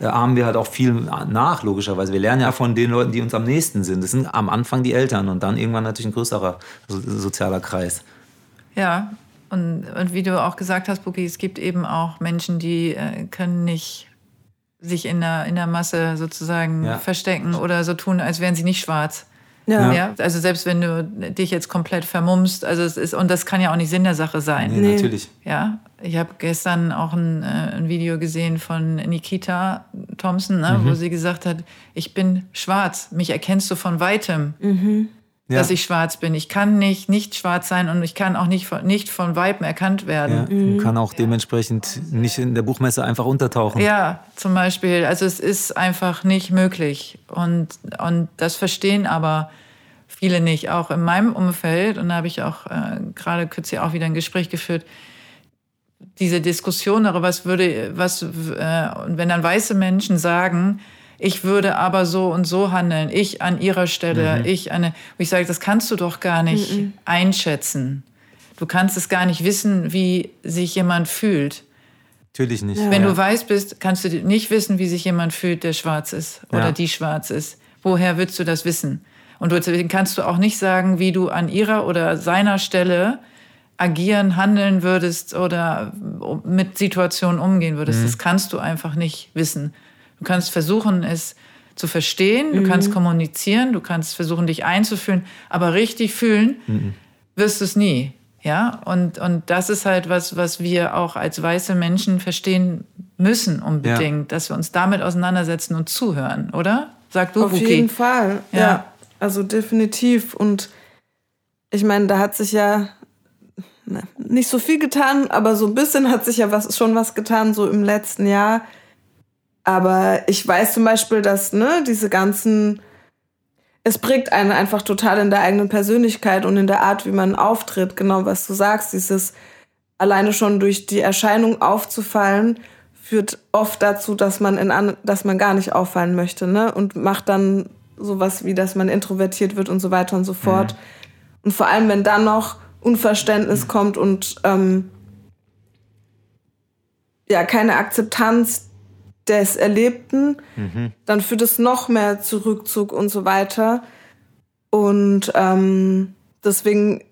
armen wir halt auch viel nach, logischerweise. Wir lernen ja von den Leuten, die uns am nächsten sind. Das sind am Anfang die Eltern und dann irgendwann natürlich ein größerer sozialer Kreis. Ja, und wie du auch gesagt hast, Buki, es gibt eben auch Menschen, die können nicht sich in der Masse sozusagen verstecken oder so tun, als wären sie nicht schwarz. Ja. Ja, also selbst wenn du dich jetzt komplett vermummst, also es ist, und das kann ja auch nicht Sinn der Sache sein. Nee. Natürlich. Ja, ich habe gestern auch ein Video gesehen von Nikita Thompson, ne, wo sie gesagt hat, ich bin schwarz, mich erkennst du von Weitem, dass ich schwarz bin. Ich kann nicht schwarz sein und ich kann auch nicht von Weitem erkannt werden. Ja, und kann auch dementsprechend nicht in der Buchmesse einfach untertauchen. Ja, zum Beispiel. Also es ist einfach nicht möglich. Und das verstehen aber viele nicht, auch in meinem Umfeld. Und da habe ich auch gerade kürzlich auch wieder ein Gespräch geführt, diese Diskussion darüber, und wenn dann weiße Menschen sagen, ich würde aber so und so handeln, ich an ihrer Stelle, ich sage, das kannst du doch gar nicht einschätzen. Du kannst es gar nicht wissen, wie sich jemand fühlt. Natürlich nicht. Wenn du weiß bist, kannst du nicht wissen, wie sich jemand fühlt, der schwarz ist oder die schwarz ist. Woher willst du das wissen? Und deswegen kannst du auch nicht sagen, wie du an ihrer oder seiner Stelle agieren, handeln würdest oder mit Situationen umgehen würdest. Das kannst du einfach nicht wissen. Du kannst versuchen, es zu verstehen, du kannst kommunizieren, du kannst versuchen, dich einzufühlen, aber richtig fühlen wirst du es nie. Ja? Und das ist halt was wir auch als weiße Menschen verstehen müssen unbedingt, dass wir uns damit auseinandersetzen und zuhören, oder? Sag du, Buki. Auf jeden Fall, ja. Also definitiv. Und ich meine, da hat sich ja nicht so viel getan, aber so ein bisschen hat sich ja schon was getan, so im letzten Jahr. Aber ich weiß zum Beispiel, dass es prägt einen einfach total in der eigenen Persönlichkeit und in der Art, wie man auftritt, genau was du sagst, dieses alleine schon durch die Erscheinung aufzufallen, führt oft dazu, dass man gar nicht auffallen möchte, ne? Und macht dann sowas wie, dass man introvertiert wird und so weiter und so fort. Und vor allem, wenn dann noch Unverständnis kommt und keine Akzeptanz des Erlebten, dann führt es noch mehr zu Rückzug und so weiter. Und deswegen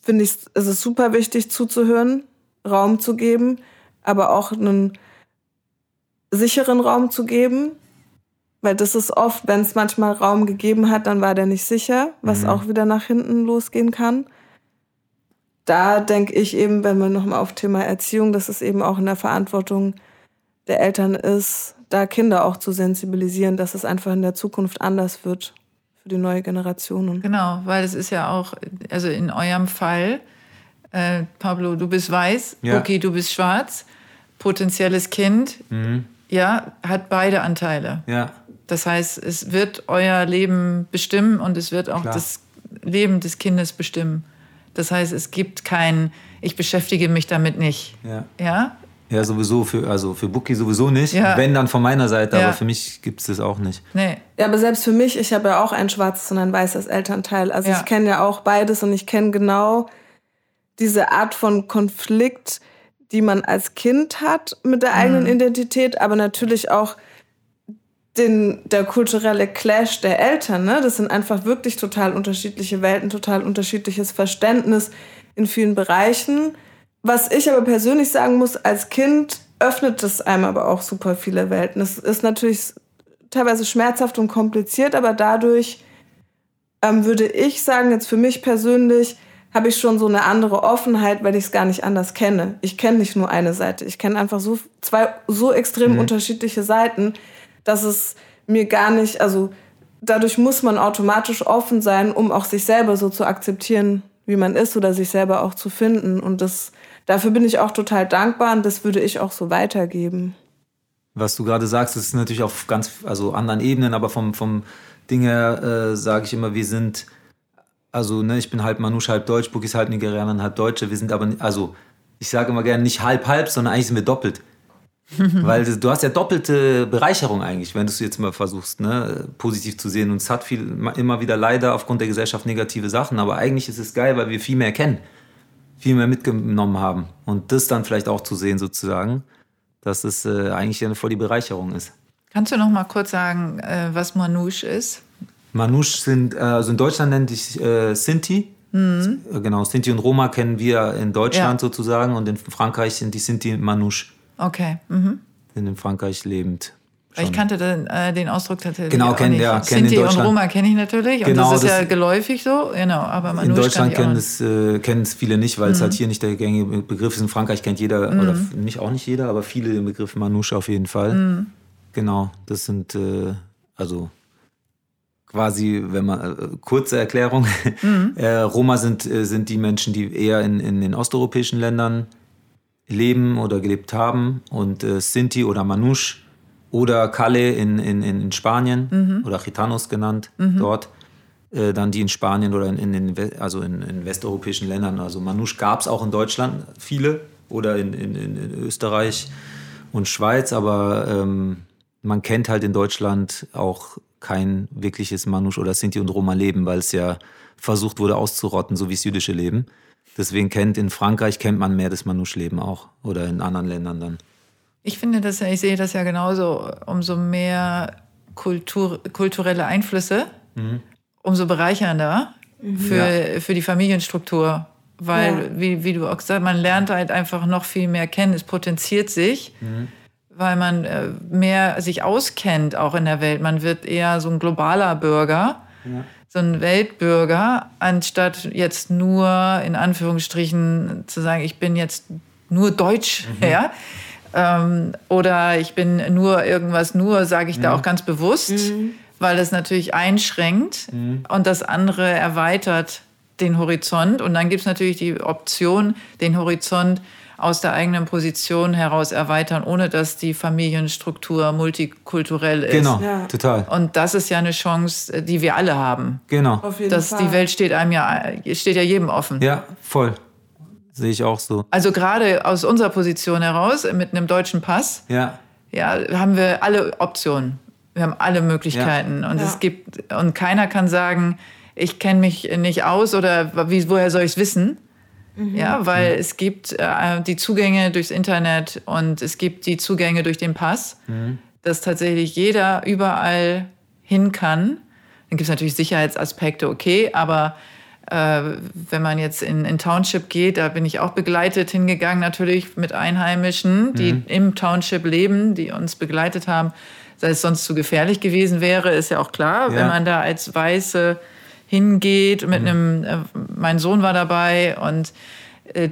finde ich, es ist super wichtig zuzuhören, Raum zu geben, aber auch einen sicheren Raum zu geben, weil das ist oft, wenn es manchmal Raum gegeben hat, dann war der nicht sicher, was auch wieder nach hinten losgehen kann. Da denke ich eben, wenn wir nochmal auf Thema Erziehung, das ist eben auch in der Verantwortung der Eltern ist, da Kinder auch zu sensibilisieren, dass es einfach in der Zukunft anders wird für die neue Generationen. Genau, weil es ist ja auch, also in eurem Fall, Pablo, du bist weiß, Buki, du bist schwarz, potenzielles Kind, hat beide Anteile. Ja. Das heißt, es wird euer Leben bestimmen und es wird auch das Leben des Kindes bestimmen. Das heißt, es gibt kein, ich beschäftige mich damit nicht. Ja? Ja, sowieso, für Buki sowieso nicht. Ja. Wenn, dann von meiner Seite, aber für mich gibt es das auch nicht. Nee. Ja, aber selbst für mich, ich habe ja auch ein schwarzes und ein weißes Elternteil. Also ich kenne ja auch beides und ich kenne genau diese Art von Konflikt, die man als Kind hat mit der eigenen Identität, aber natürlich auch der kulturelle Clash der Eltern. Ne? Das sind einfach wirklich total unterschiedliche Welten, total unterschiedliches Verständnis in vielen Bereichen. Was ich aber persönlich sagen muss, als Kind öffnet es einem aber auch super viele Welten. Es ist natürlich teilweise schmerzhaft und kompliziert, aber dadurch würde ich sagen, jetzt für mich persönlich, habe ich schon so eine andere Offenheit, weil ich es gar nicht anders kenne. Ich kenne nicht nur eine Seite. Ich kenne einfach so zwei so extrem unterschiedliche Seiten, dass es mir gar nicht, also dadurch muss man automatisch offen sein, um auch sich selber so zu akzeptieren, wie man ist oder sich selber auch zu finden. Und dafür bin ich auch total dankbar und das würde ich auch so weitergeben. Was du gerade sagst, das ist natürlich auf ganz anderen Ebenen, aber vom Ding her sage ich immer, wir sind... Also, ne, ich bin halb Manusch, halb Deutsch, Buki ist halb Nigerianerin, halb Deutsche. Wir sind aber, ich sage immer gerne nicht halb, sondern eigentlich sind wir doppelt. Weil du hast ja doppelte Bereicherung eigentlich, wenn du es jetzt mal versuchst, ne, positiv zu sehen. Und es hat immer wieder leider aufgrund der Gesellschaft negative Sachen. Aber eigentlich ist es geil, weil wir viel mehr kennen, viel mehr mitgenommen haben. Und das dann vielleicht auch zu sehen sozusagen, dass es eigentlich eine voll die Bereicherung ist. Kannst du noch mal kurz sagen, was Manusch ist? Manusch sind, also in Deutschland nennt sich Sinti. Mhm. Genau, Sinti und Roma kennen wir in Deutschland sozusagen und in Frankreich sind die Sinti Manusch. Okay. Mhm. Sind in Frankreich lebend. Schon. Ich kannte den Ausdruck tatsächlich. Genau, kennen Sinti und Roma kenne ich natürlich. Genau, und das ist ja geläufig so. Genau, aber Manusch in Deutschland kennen es viele nicht, weil es halt hier nicht der gängige Begriff ist. In Frankreich kennt jeder, oder nicht auch nicht jeder, aber viele den Begriff Manusch auf jeden Fall. Mhm. Genau, das sind quasi, wenn man, kurze Erklärung, Roma sind die Menschen, die eher in den osteuropäischen Ländern leben oder gelebt haben und Sinti oder Manusch oder Kale in Spanien oder Gitanos genannt dort, dann die in Spanien oder in westeuropäischen Ländern. Also Manusch gab es auch in Deutschland viele oder in Österreich und Schweiz, aber man kennt halt in Deutschland auch kein wirkliches Manusch oder Sinti und Roma leben, weil es ja versucht wurde auszurotten, so wie das jüdische Leben. Deswegen in Frankreich kennt man mehr das Manusch-Leben auch oder in anderen Ländern dann. Ich sehe das ja genauso, umso mehr kulturelle Einflüsse, umso bereichernder für die Familienstruktur. Weil, wie du auch gesagt hast, man lernt halt einfach noch viel mehr kennen, es potenziert sich. Weil man mehr sich auskennt auch in der Welt. Man wird eher so ein globaler Bürger, so ein Weltbürger, anstatt jetzt nur in Anführungsstrichen zu sagen, ich bin jetzt nur Deutsch, oder ich bin nur irgendwas, sage ich da auch ganz bewusst, weil das natürlich einschränkt und das andere erweitert den Horizont. Und dann gibt es natürlich die Option, den Horizont aus der eigenen Position heraus erweitern, ohne dass die Familienstruktur multikulturell ist. Genau, total. Und das ist ja eine Chance, die wir alle haben. Genau. Auf jeden Fall. Die Welt steht ja jedem offen. Ja, voll. Sehe ich auch so. Also gerade aus unserer Position heraus, mit einem deutschen Pass, haben wir alle Optionen. Wir haben alle Möglichkeiten. Ja. Und und keiner kann sagen, ich kenne mich nicht aus oder woher soll ich es wissen? Ja, weil es gibt die Zugänge durchs Internet und es gibt die Zugänge durch den Pass, dass tatsächlich jeder überall hin kann. Dann gibt es natürlich Sicherheitsaspekte, okay, aber wenn man jetzt in Township geht, da bin ich auch begleitet hingegangen, natürlich mit Einheimischen, die im Township leben, die uns begleitet haben, dass es sonst zu gefährlich gewesen wäre, ist ja auch klar, wenn man da als Weiße hingeht, mit mein Sohn war dabei und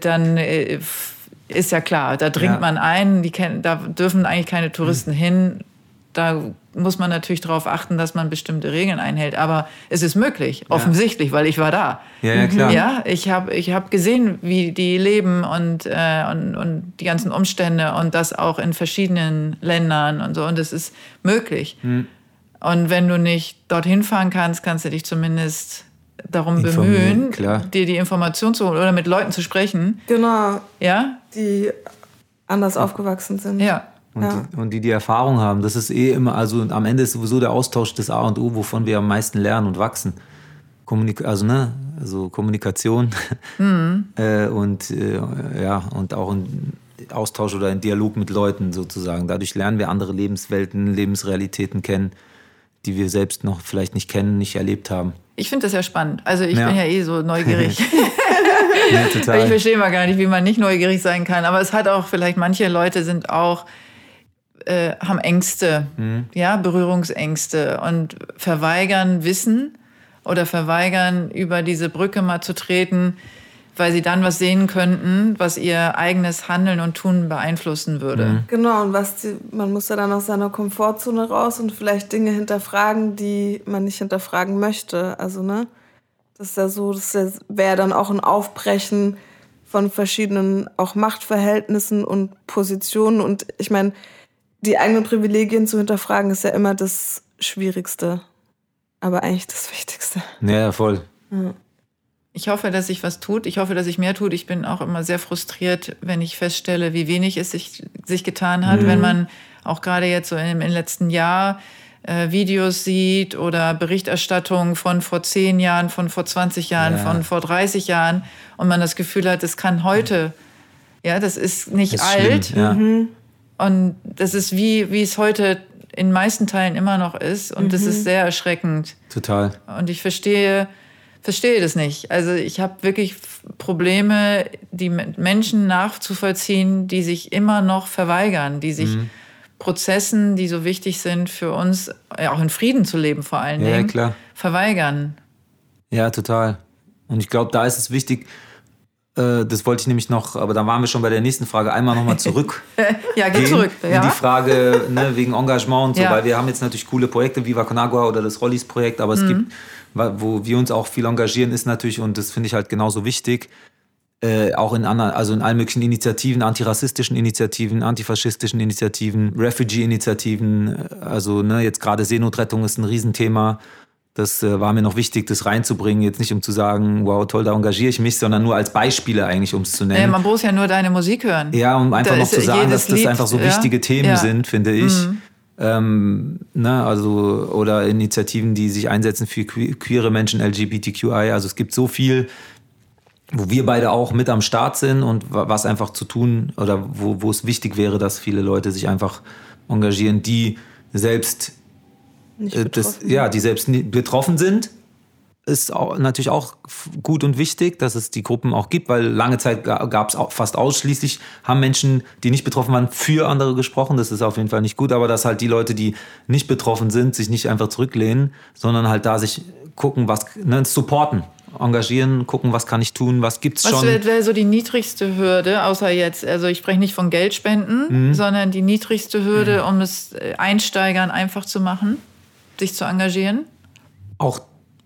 dann ist ja klar, da dringt man ein, da dürfen eigentlich keine Touristen hin, da muss man natürlich darauf achten, dass man bestimmte Regeln einhält, aber es ist möglich, offensichtlich, weil ich war da. Ja, klar. Ja, ich hab gesehen, wie die leben und die ganzen Umstände und das auch in verschiedenen Ländern und so und es ist möglich. Und wenn du nicht dorthin fahren kannst, kannst du dich zumindest darum bemühen, dir die Information zu holen oder mit Leuten zu sprechen. Genau. Ja? Die anders aufgewachsen sind. Ja. Und die Erfahrung haben. Das ist immer, am Ende ist sowieso der Austausch das A und O, wovon wir am meisten lernen und wachsen. Kommunikation und auch Austausch oder in Dialog mit Leuten sozusagen. Dadurch lernen wir andere Lebenswelten, Lebensrealitäten kennen, die wir selbst noch vielleicht nicht kennen, nicht erlebt haben. Ich finde das ja spannend. Also ich bin ja eh so neugierig. Ja, total. Ich verstehe mal gar nicht, wie man nicht neugierig sein kann. Aber es hat auch vielleicht, manche Leute sind auch, haben Ängste, ja, Berührungsängste und verweigern Wissen oder verweigern, über diese Brücke mal zu treten, weil sie dann was sehen könnten, was ihr eigenes Handeln und Tun beeinflussen würde. Mhm. Genau, und man muss ja dann aus seiner Komfortzone raus und vielleicht Dinge hinterfragen, die man nicht hinterfragen möchte. Also, ne? Das ist ja so, das wäre dann auch ein Aufbrechen von verschiedenen auch Machtverhältnissen und Positionen. Und ich meine, die eigenen Privilegien zu hinterfragen, ist ja immer das Schwierigste, aber eigentlich das Wichtigste. Ja, voll. Ja. Ich hoffe, dass sich was tut. Ich hoffe, dass sich mehr tut. Ich bin auch immer sehr frustriert, wenn ich feststelle, wie wenig es sich getan hat. Mhm. Wenn man auch gerade jetzt so im letzten Jahr Videos sieht oder Berichterstattungen von vor 10 Jahren, von vor 20 Jahren, von vor 30 Jahren und man das Gefühl hat, das kann heute. Ja, das ist nicht alt. Schlimm, ja. Mhm. Und das ist wie es heute in den meisten Teilen immer noch ist. Und das ist sehr erschreckend. Total. Und ich verstehe das nicht. Also ich habe wirklich Probleme, die Menschen nachzuvollziehen, die sich immer noch verweigern, die sich Prozessen, die so wichtig sind für uns, auch in Frieden zu leben vor allen Dingen, klar, verweigern. Ja, total. Und ich glaube, da ist es wichtig, das wollte ich nämlich noch, aber dann waren wir schon bei der nächsten Frage, einmal nochmal zurück. Ja, geht zurück. Ja. Die Frage, ne, wegen Engagement und so, weil wir haben jetzt natürlich coole Projekte, Viva Con Agua oder das Rollis Projekt, aber es gibt, wo wir uns auch viel engagieren, ist natürlich, und das finde ich halt genauso wichtig, auch in anderen, also in allen möglichen Initiativen, antirassistischen Initiativen, antifaschistischen Initiativen, Refugee-Initiativen, also ne, jetzt gerade Seenotrettung ist ein Riesenthema. Das war mir noch wichtig, das reinzubringen, jetzt nicht um zu sagen, wow, toll, da engagiere ich mich, sondern nur als Beispiele eigentlich, um es zu nennen. Man muss ja nur deine Musik hören. Ja, um einfach da noch zu sagen, dass das Lied einfach so wichtige Themen sind, finde ich. Ne, also, oder Initiativen, die sich einsetzen für queere Menschen, LGBTQI, also es gibt so viel, wo wir beide auch mit am Start sind und was einfach zu tun oder wo es wichtig wäre, dass viele Leute sich einfach engagieren, die selbst nicht betroffen sind, ist auch, natürlich auch gut und wichtig, dass es die Gruppen auch gibt, weil lange Zeit gab es fast ausschließlich, haben Menschen, die nicht betroffen waren, für andere gesprochen. Das ist auf jeden Fall nicht gut, aber dass halt die Leute, die nicht betroffen sind, sich nicht einfach zurücklehnen, sondern halt da sich gucken, was, ne, supporten, engagieren, gucken, was kann ich tun, was gibt's schon. Was wäre so die niedrigste Hürde, außer jetzt, also ich spreche nicht von Geldspenden, sondern die niedrigste Hürde, um es Einsteigern einfach zu machen? Sich zu engagieren? Auch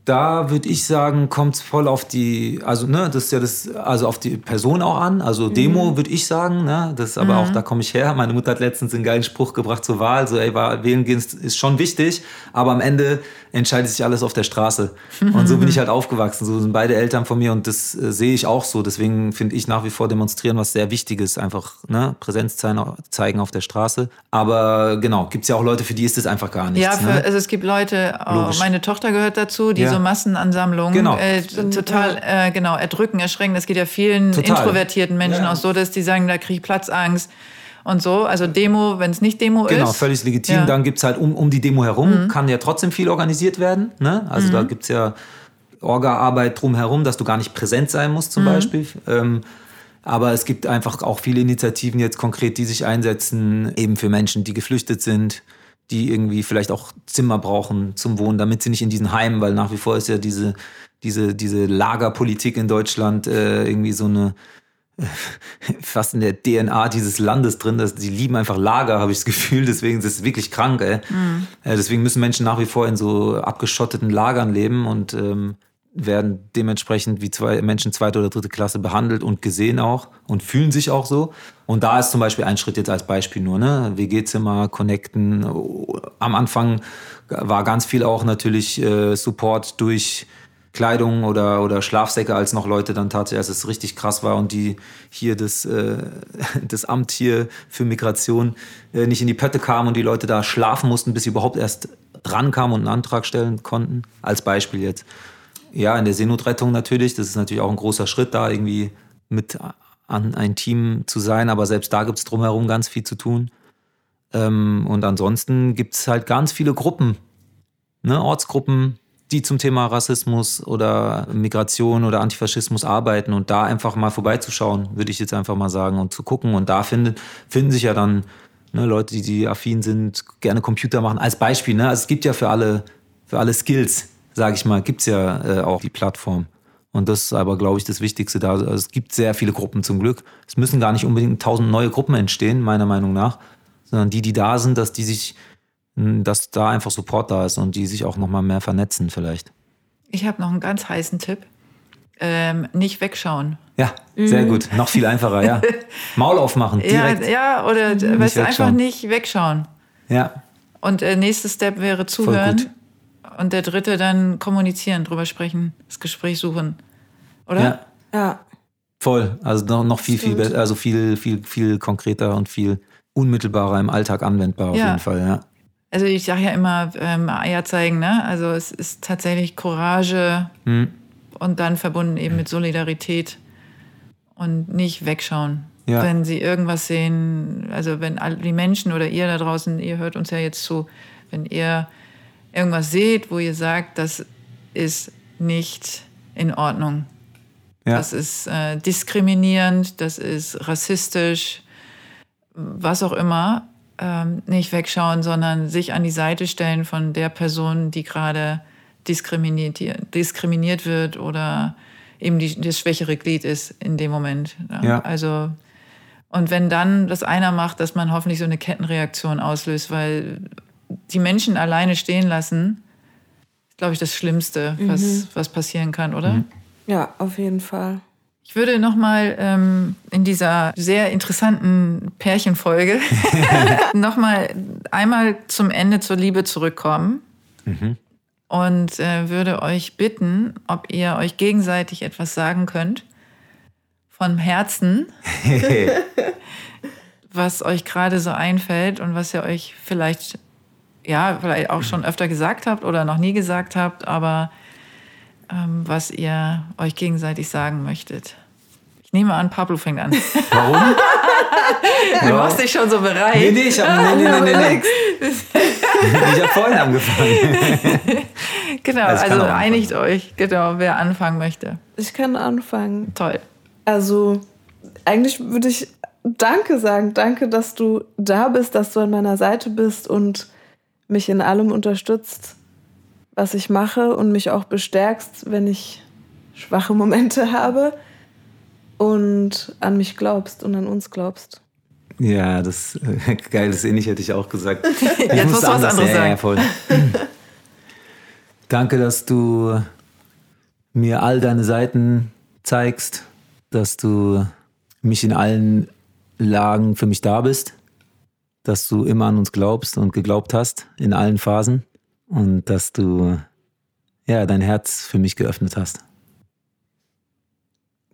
da würde ich sagen, kommt es voll auf die, also ne, das ist ja das, also auf die Person auch an. Also Demo würde ich sagen, ne, das ist aber auch, da komme ich her. Meine Mutter hat letztens einen geilen Spruch gebracht zur Wahl, so ey, wählen gehen ist schon wichtig, aber am Ende entscheidet sich alles auf der Straße. Und so bin ich halt aufgewachsen. So sind beide Eltern von mir und das sehe ich auch so. Deswegen finde ich nach wie vor demonstrieren was sehr Wichtiges, einfach ne, Präsenz zeigen auf der Straße. Aber genau, gibt es ja auch Leute, für die ist das einfach gar nichts. Ja, also es gibt Leute, meine Tochter gehört dazu, die so Massenansammlungen total erdrücken, erschrecken. Das geht ja vielen introvertierten Menschen auch so, dass die sagen, da kriege ich Platzangst und so. Also Demo, wenn es nicht Demo ist. Genau, völlig legitim. Ja. Dann gibt es halt um die Demo herum, kann ja trotzdem viel organisiert werden. Ne? Also da gibt es ja Orga-Arbeit drumherum, dass du gar nicht präsent sein musst zum Beispiel. Aber es gibt einfach auch viele Initiativen jetzt konkret, die sich einsetzen, eben für Menschen, die geflüchtet sind, die irgendwie vielleicht auch Zimmer brauchen zum Wohnen, damit sie nicht in diesen Heimen, weil nach wie vor ist ja diese Lagerpolitik in Deutschland irgendwie so eine, fast in der DNA dieses Landes drin, dass die lieben einfach Lager, habe ich das Gefühl, deswegen ist es wirklich krank, ey. Deswegen müssen Menschen nach wie vor in so abgeschotteten Lagern leben und werden dementsprechend wie Menschen zweite oder dritte Klasse behandelt und gesehen auch und fühlen sich auch so. Und da ist zum Beispiel ein Schritt jetzt als Beispiel nur, ne? WG-Zimmer, Connecten. Am Anfang war ganz viel auch natürlich Support durch Kleidung oder Schlafsäcke, als noch Leute dann tatsächlich, als es richtig krass war und die hier das Amt hier für Migration nicht in die Pötte kamen und die Leute da schlafen mussten, bis sie überhaupt erst rankamen und einen Antrag stellen konnten. Als Beispiel jetzt. Ja, in der Seenotrettung natürlich. Das ist natürlich auch ein großer Schritt, da irgendwie mit an ein Team zu sein, aber selbst da gibt es drumherum ganz viel zu tun. Und ansonsten gibt es halt ganz viele Gruppen, ne? Ortsgruppen, die zum Thema Rassismus oder Migration oder Antifaschismus arbeiten, und da einfach mal vorbeizuschauen, würde ich jetzt einfach mal sagen, und zu gucken. Und da finden sich ja dann, ne, Leute, die affin sind, gerne Computer machen, als Beispiel. Ne? Also es gibt ja für alle Skills, sage ich mal, gibt es ja auch die Plattform. Und das ist aber, glaube ich, das Wichtigste da. Also es gibt sehr viele Gruppen zum Glück. Es müssen gar nicht unbedingt 1000 neue Gruppen entstehen, meiner Meinung nach, sondern die da sind, dass da einfach Support da ist und die sich auch noch mal mehr vernetzen vielleicht. Ich habe noch einen ganz heißen Tipp. Nicht wegschauen. Ja, sehr gut. Noch viel einfacher, ja. Maul aufmachen, direkt. Ja, oder weißt du, einfach nicht wegschauen. Ja. Und nächster Step wäre zuhören. Und der dritte dann kommunizieren, drüber sprechen, das Gespräch suchen. Oder? Ja. Voll. Also noch viel besser, also viel konkreter und viel unmittelbarer im Alltag anwendbar auf jeden Fall, ja. Also ich sage ja immer, Eier zeigen, ne? Also es ist tatsächlich Courage und dann verbunden eben mit Solidarität und nicht wegschauen. Ja. Wenn sie irgendwas sehen, also wenn die Menschen oder ihr da draußen, ihr hört uns ja jetzt zu, wenn ihr irgendwas seht, wo ihr sagt, das ist nicht in Ordnung. Ja. Das ist diskriminierend, das ist rassistisch, was auch immer. Nicht wegschauen, sondern sich an die Seite stellen von der Person, die gerade diskriminiert wird oder eben das schwächere Glied ist in dem Moment. Ja. Also, und wenn dann das einer macht, dass man hoffentlich so eine Kettenreaktion auslöst, weil die Menschen alleine stehen lassen, ist, glaube ich, das Schlimmste, was passieren kann, oder? Mhm. Ja, auf jeden Fall. Ich würde nochmal in dieser sehr interessanten Pärchenfolge nochmal einmal zum Ende zur Liebe zurückkommen und würde euch bitten, ob ihr euch gegenseitig etwas sagen könnt von Herzen, was euch gerade so einfällt und was ihr euch vielleicht auch schon öfter gesagt habt oder noch nie gesagt habt, aber was ihr euch gegenseitig sagen möchtet. Ich nehme an, Pablo fängt an. Warum? Du machst dich schon so bereit. Nee, ich habe vorhin angefangen. Genau, also einigt euch, genau, wer anfangen möchte. Ich kann anfangen. Toll. Also eigentlich würde ich Danke sagen. Danke, dass du da bist, dass du an meiner Seite bist und mich in allem unterstützt, was ich mache, und mich auch bestärkst, wenn ich schwache Momente habe, und an mich glaubst und an uns glaubst. Ja, das geiles ähnlich hätte ich auch gesagt. Jetzt musst du was anderes sagen. Ja, voll. Danke, dass du mir all deine Seiten zeigst, dass du mich in allen Lagen für mich da bist, dass du immer an uns glaubst und geglaubt hast in allen Phasen. Und dass du, ja, dein Herz für mich geöffnet hast.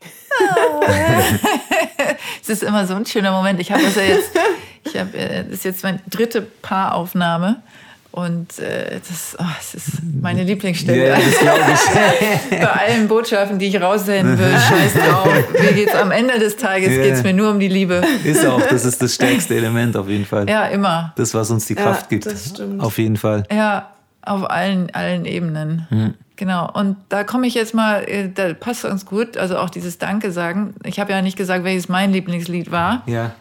Oh. Es ist immer so ein schöner Moment. Das ist jetzt meine dritte Paaraufnahme. Und das ist meine Lieblingsstelle. Yeah, das glaube ich. Bei allen Botschaften, die ich raussenden will, scheiß drauf. Mir geht's am Ende des Tages geht's mir nur um die Liebe. Ist auch, das ist das stärkste Element auf jeden Fall. Ja, immer. Das, was uns die Kraft gibt. Das stimmt. Auf jeden Fall. Ja, auf allen Ebenen. Mhm. Genau. Und da komme ich jetzt mal, da passt uns gut, also auch dieses Danke sagen. Ich habe ja nicht gesagt, welches mein Lieblingslied war. Ja.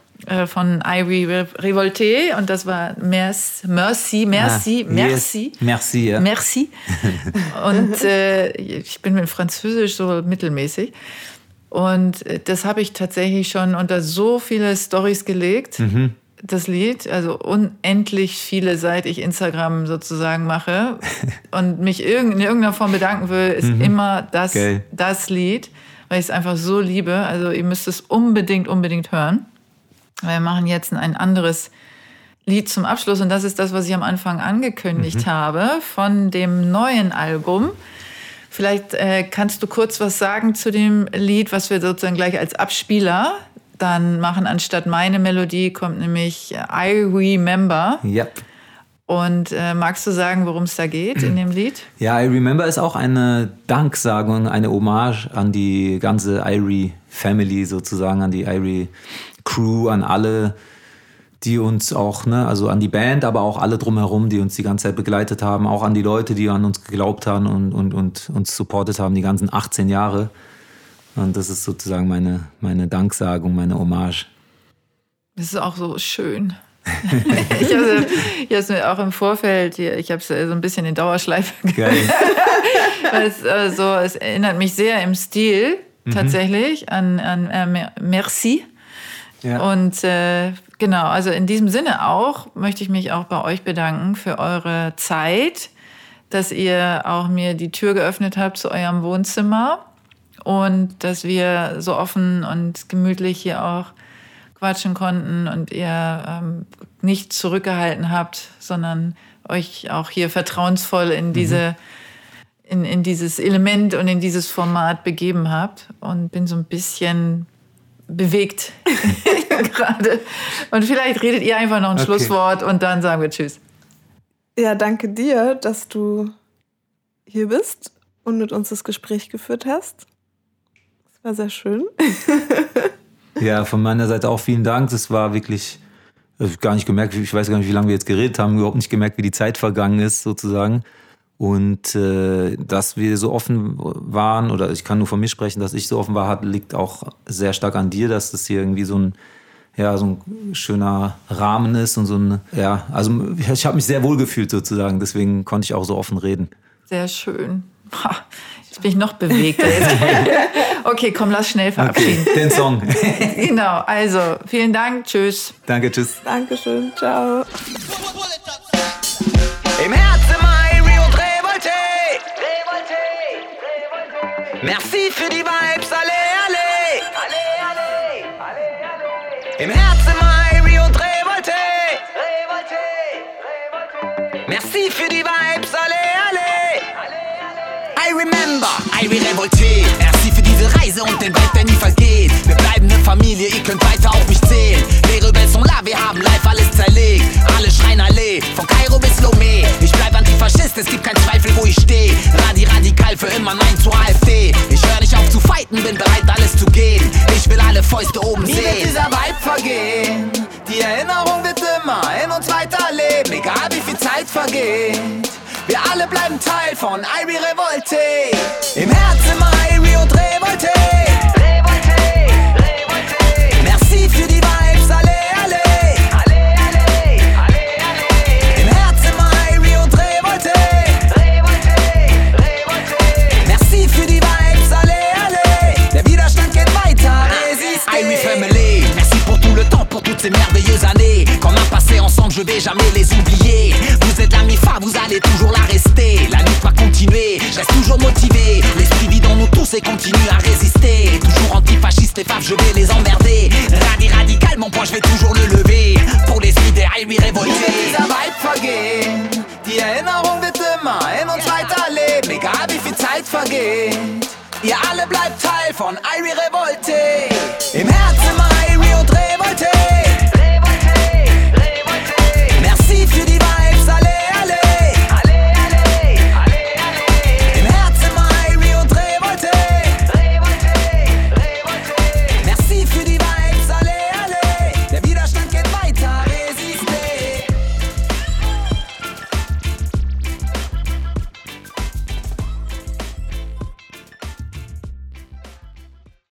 Von Irie Révoltés, und das war Merci. Und ich bin mit Französisch so mittelmäßig, und das habe ich tatsächlich schon unter so viele Storys gelegt, das Lied, also unendlich viele, seit ich Instagram sozusagen mache und mich in irgendeiner Form bedanken will, ist immer das Lied, weil ich es einfach so liebe. Also ihr müsst es unbedingt hören. Wir machen jetzt ein anderes Lied zum Abschluss, und das ist das, was ich am Anfang angekündigt habe von dem neuen Album. Vielleicht kannst du kurz was sagen zu dem Lied, was wir sozusagen gleich als Abspieler dann machen. Anstatt meine Melodie kommt nämlich I Remember. Yep. Und magst du sagen, worum es da geht in dem Lied? Ja, I Remember ist auch eine Danksagung, eine Hommage an die ganze Irie-Family sozusagen, an die Irie-Crew, an alle, die uns auch, ne, also an die Band, aber auch alle drumherum, die uns die ganze Zeit begleitet haben, auch an die Leute, die an uns geglaubt haben und uns supportet haben, die ganzen 18 Jahre. Und das ist sozusagen meine Danksagung, meine Hommage. Das ist auch so schön. Ich habe es mir auch im Vorfeld, ich habe es so ein bisschen in Dauerschleife gehört. Also, es erinnert mich sehr im Stil tatsächlich an Merci. Ja. Und genau, also in diesem Sinne auch möchte ich mich auch bei euch bedanken für eure Zeit, dass ihr auch mir die Tür geöffnet habt zu eurem Wohnzimmer und dass wir so offen und gemütlich hier auch quatschen konnten und ihr nicht zurückgehalten habt, sondern euch auch hier vertrauensvoll in diese in dieses Element und in dieses Format begeben habt. Und bin so ein bisschen bewegt gerade. Und vielleicht redet ihr einfach noch ein Schlusswort und dann sagen wir Tschüss. Ja, danke dir, dass du hier bist und mit uns das Gespräch geführt hast. Es war sehr schön. Ja, von meiner Seite auch vielen Dank. Das war wirklich, gar nicht gemerkt, ich weiß gar nicht, wie lange wir jetzt geredet haben, überhaupt nicht gemerkt, wie die Zeit vergangen ist sozusagen. Und dass wir so offen waren, oder ich kann nur von mir sprechen, dass ich so offen war, liegt auch sehr stark an dir, dass das hier irgendwie so ein schöner Rahmen ist und so ein, ja, also ich habe mich sehr wohl gefühlt sozusagen, deswegen konnte ich auch so offen reden. Sehr schön. Jetzt bin ich noch bewegter. Okay, komm, lass schnell verabschieden. Okay, den Song. Genau, also vielen Dank, tschüss. Danke, tschüss. Dankeschön, ciao. Im Herzen immer Irie und Révoltés. Merci für die Vibes, alle, alle. Im Herzen immer Irie und Révoltés. Merci für die Vibes, alle, alle. I remember, Irie Révoltés. Diese Reise und den Wald, der nie vergeht. Wir bleiben eine Familie, ihr könnt weiter auf mich zählen. Les Rebels sont là, wir haben live alles zerlegt. Alle schreien Allee, von Kairo bis Lomé. Ich bleib Antifaschist, es gibt keinen Zweifel, wo ich steh. Radikal für immer, nein zur AfD. Ich hör nicht auf zu fighten, bin bereit, alles zu gehen. Ich will alle Fäuste oben sehen. Nie wird dieser Vibe vergehen. Die Erinnerung wird immer in uns weiterleben. Egal wie viel Zeit vergeht. Wir alle bleiben Teil von Irie Révoltés. Im Herzen immer Irie und Révoltés. Merci für die Vibes, alle, alle. Im Herzen immer Irie und Révoltés. Merci für die Vibes, alle, alle. Der Widerstand geht weiter, Resistance. Irie Family, merci pour tout le temps, pour toutes ces merveilleuses années. Comme un passé ensemble, je vais jamais les oublier. Vous êtes la MIFA, vous allez toujours la rester. La lutte va continuer, je reste toujours motivé. L'esprit vit dans nous tous et continue à résister. Toujours antifasciste et fave, je vais les emmerder. Radical, mon point, je vais toujours le lever. Pour l'esprit des Irie Révoltés. Dieser Vibe vergeht. Die Erinnerung wird immer in uns weiterleben. Egal wie viel Zeit vergeht. Ihr alle bleibt Teil von Irie Révoltés.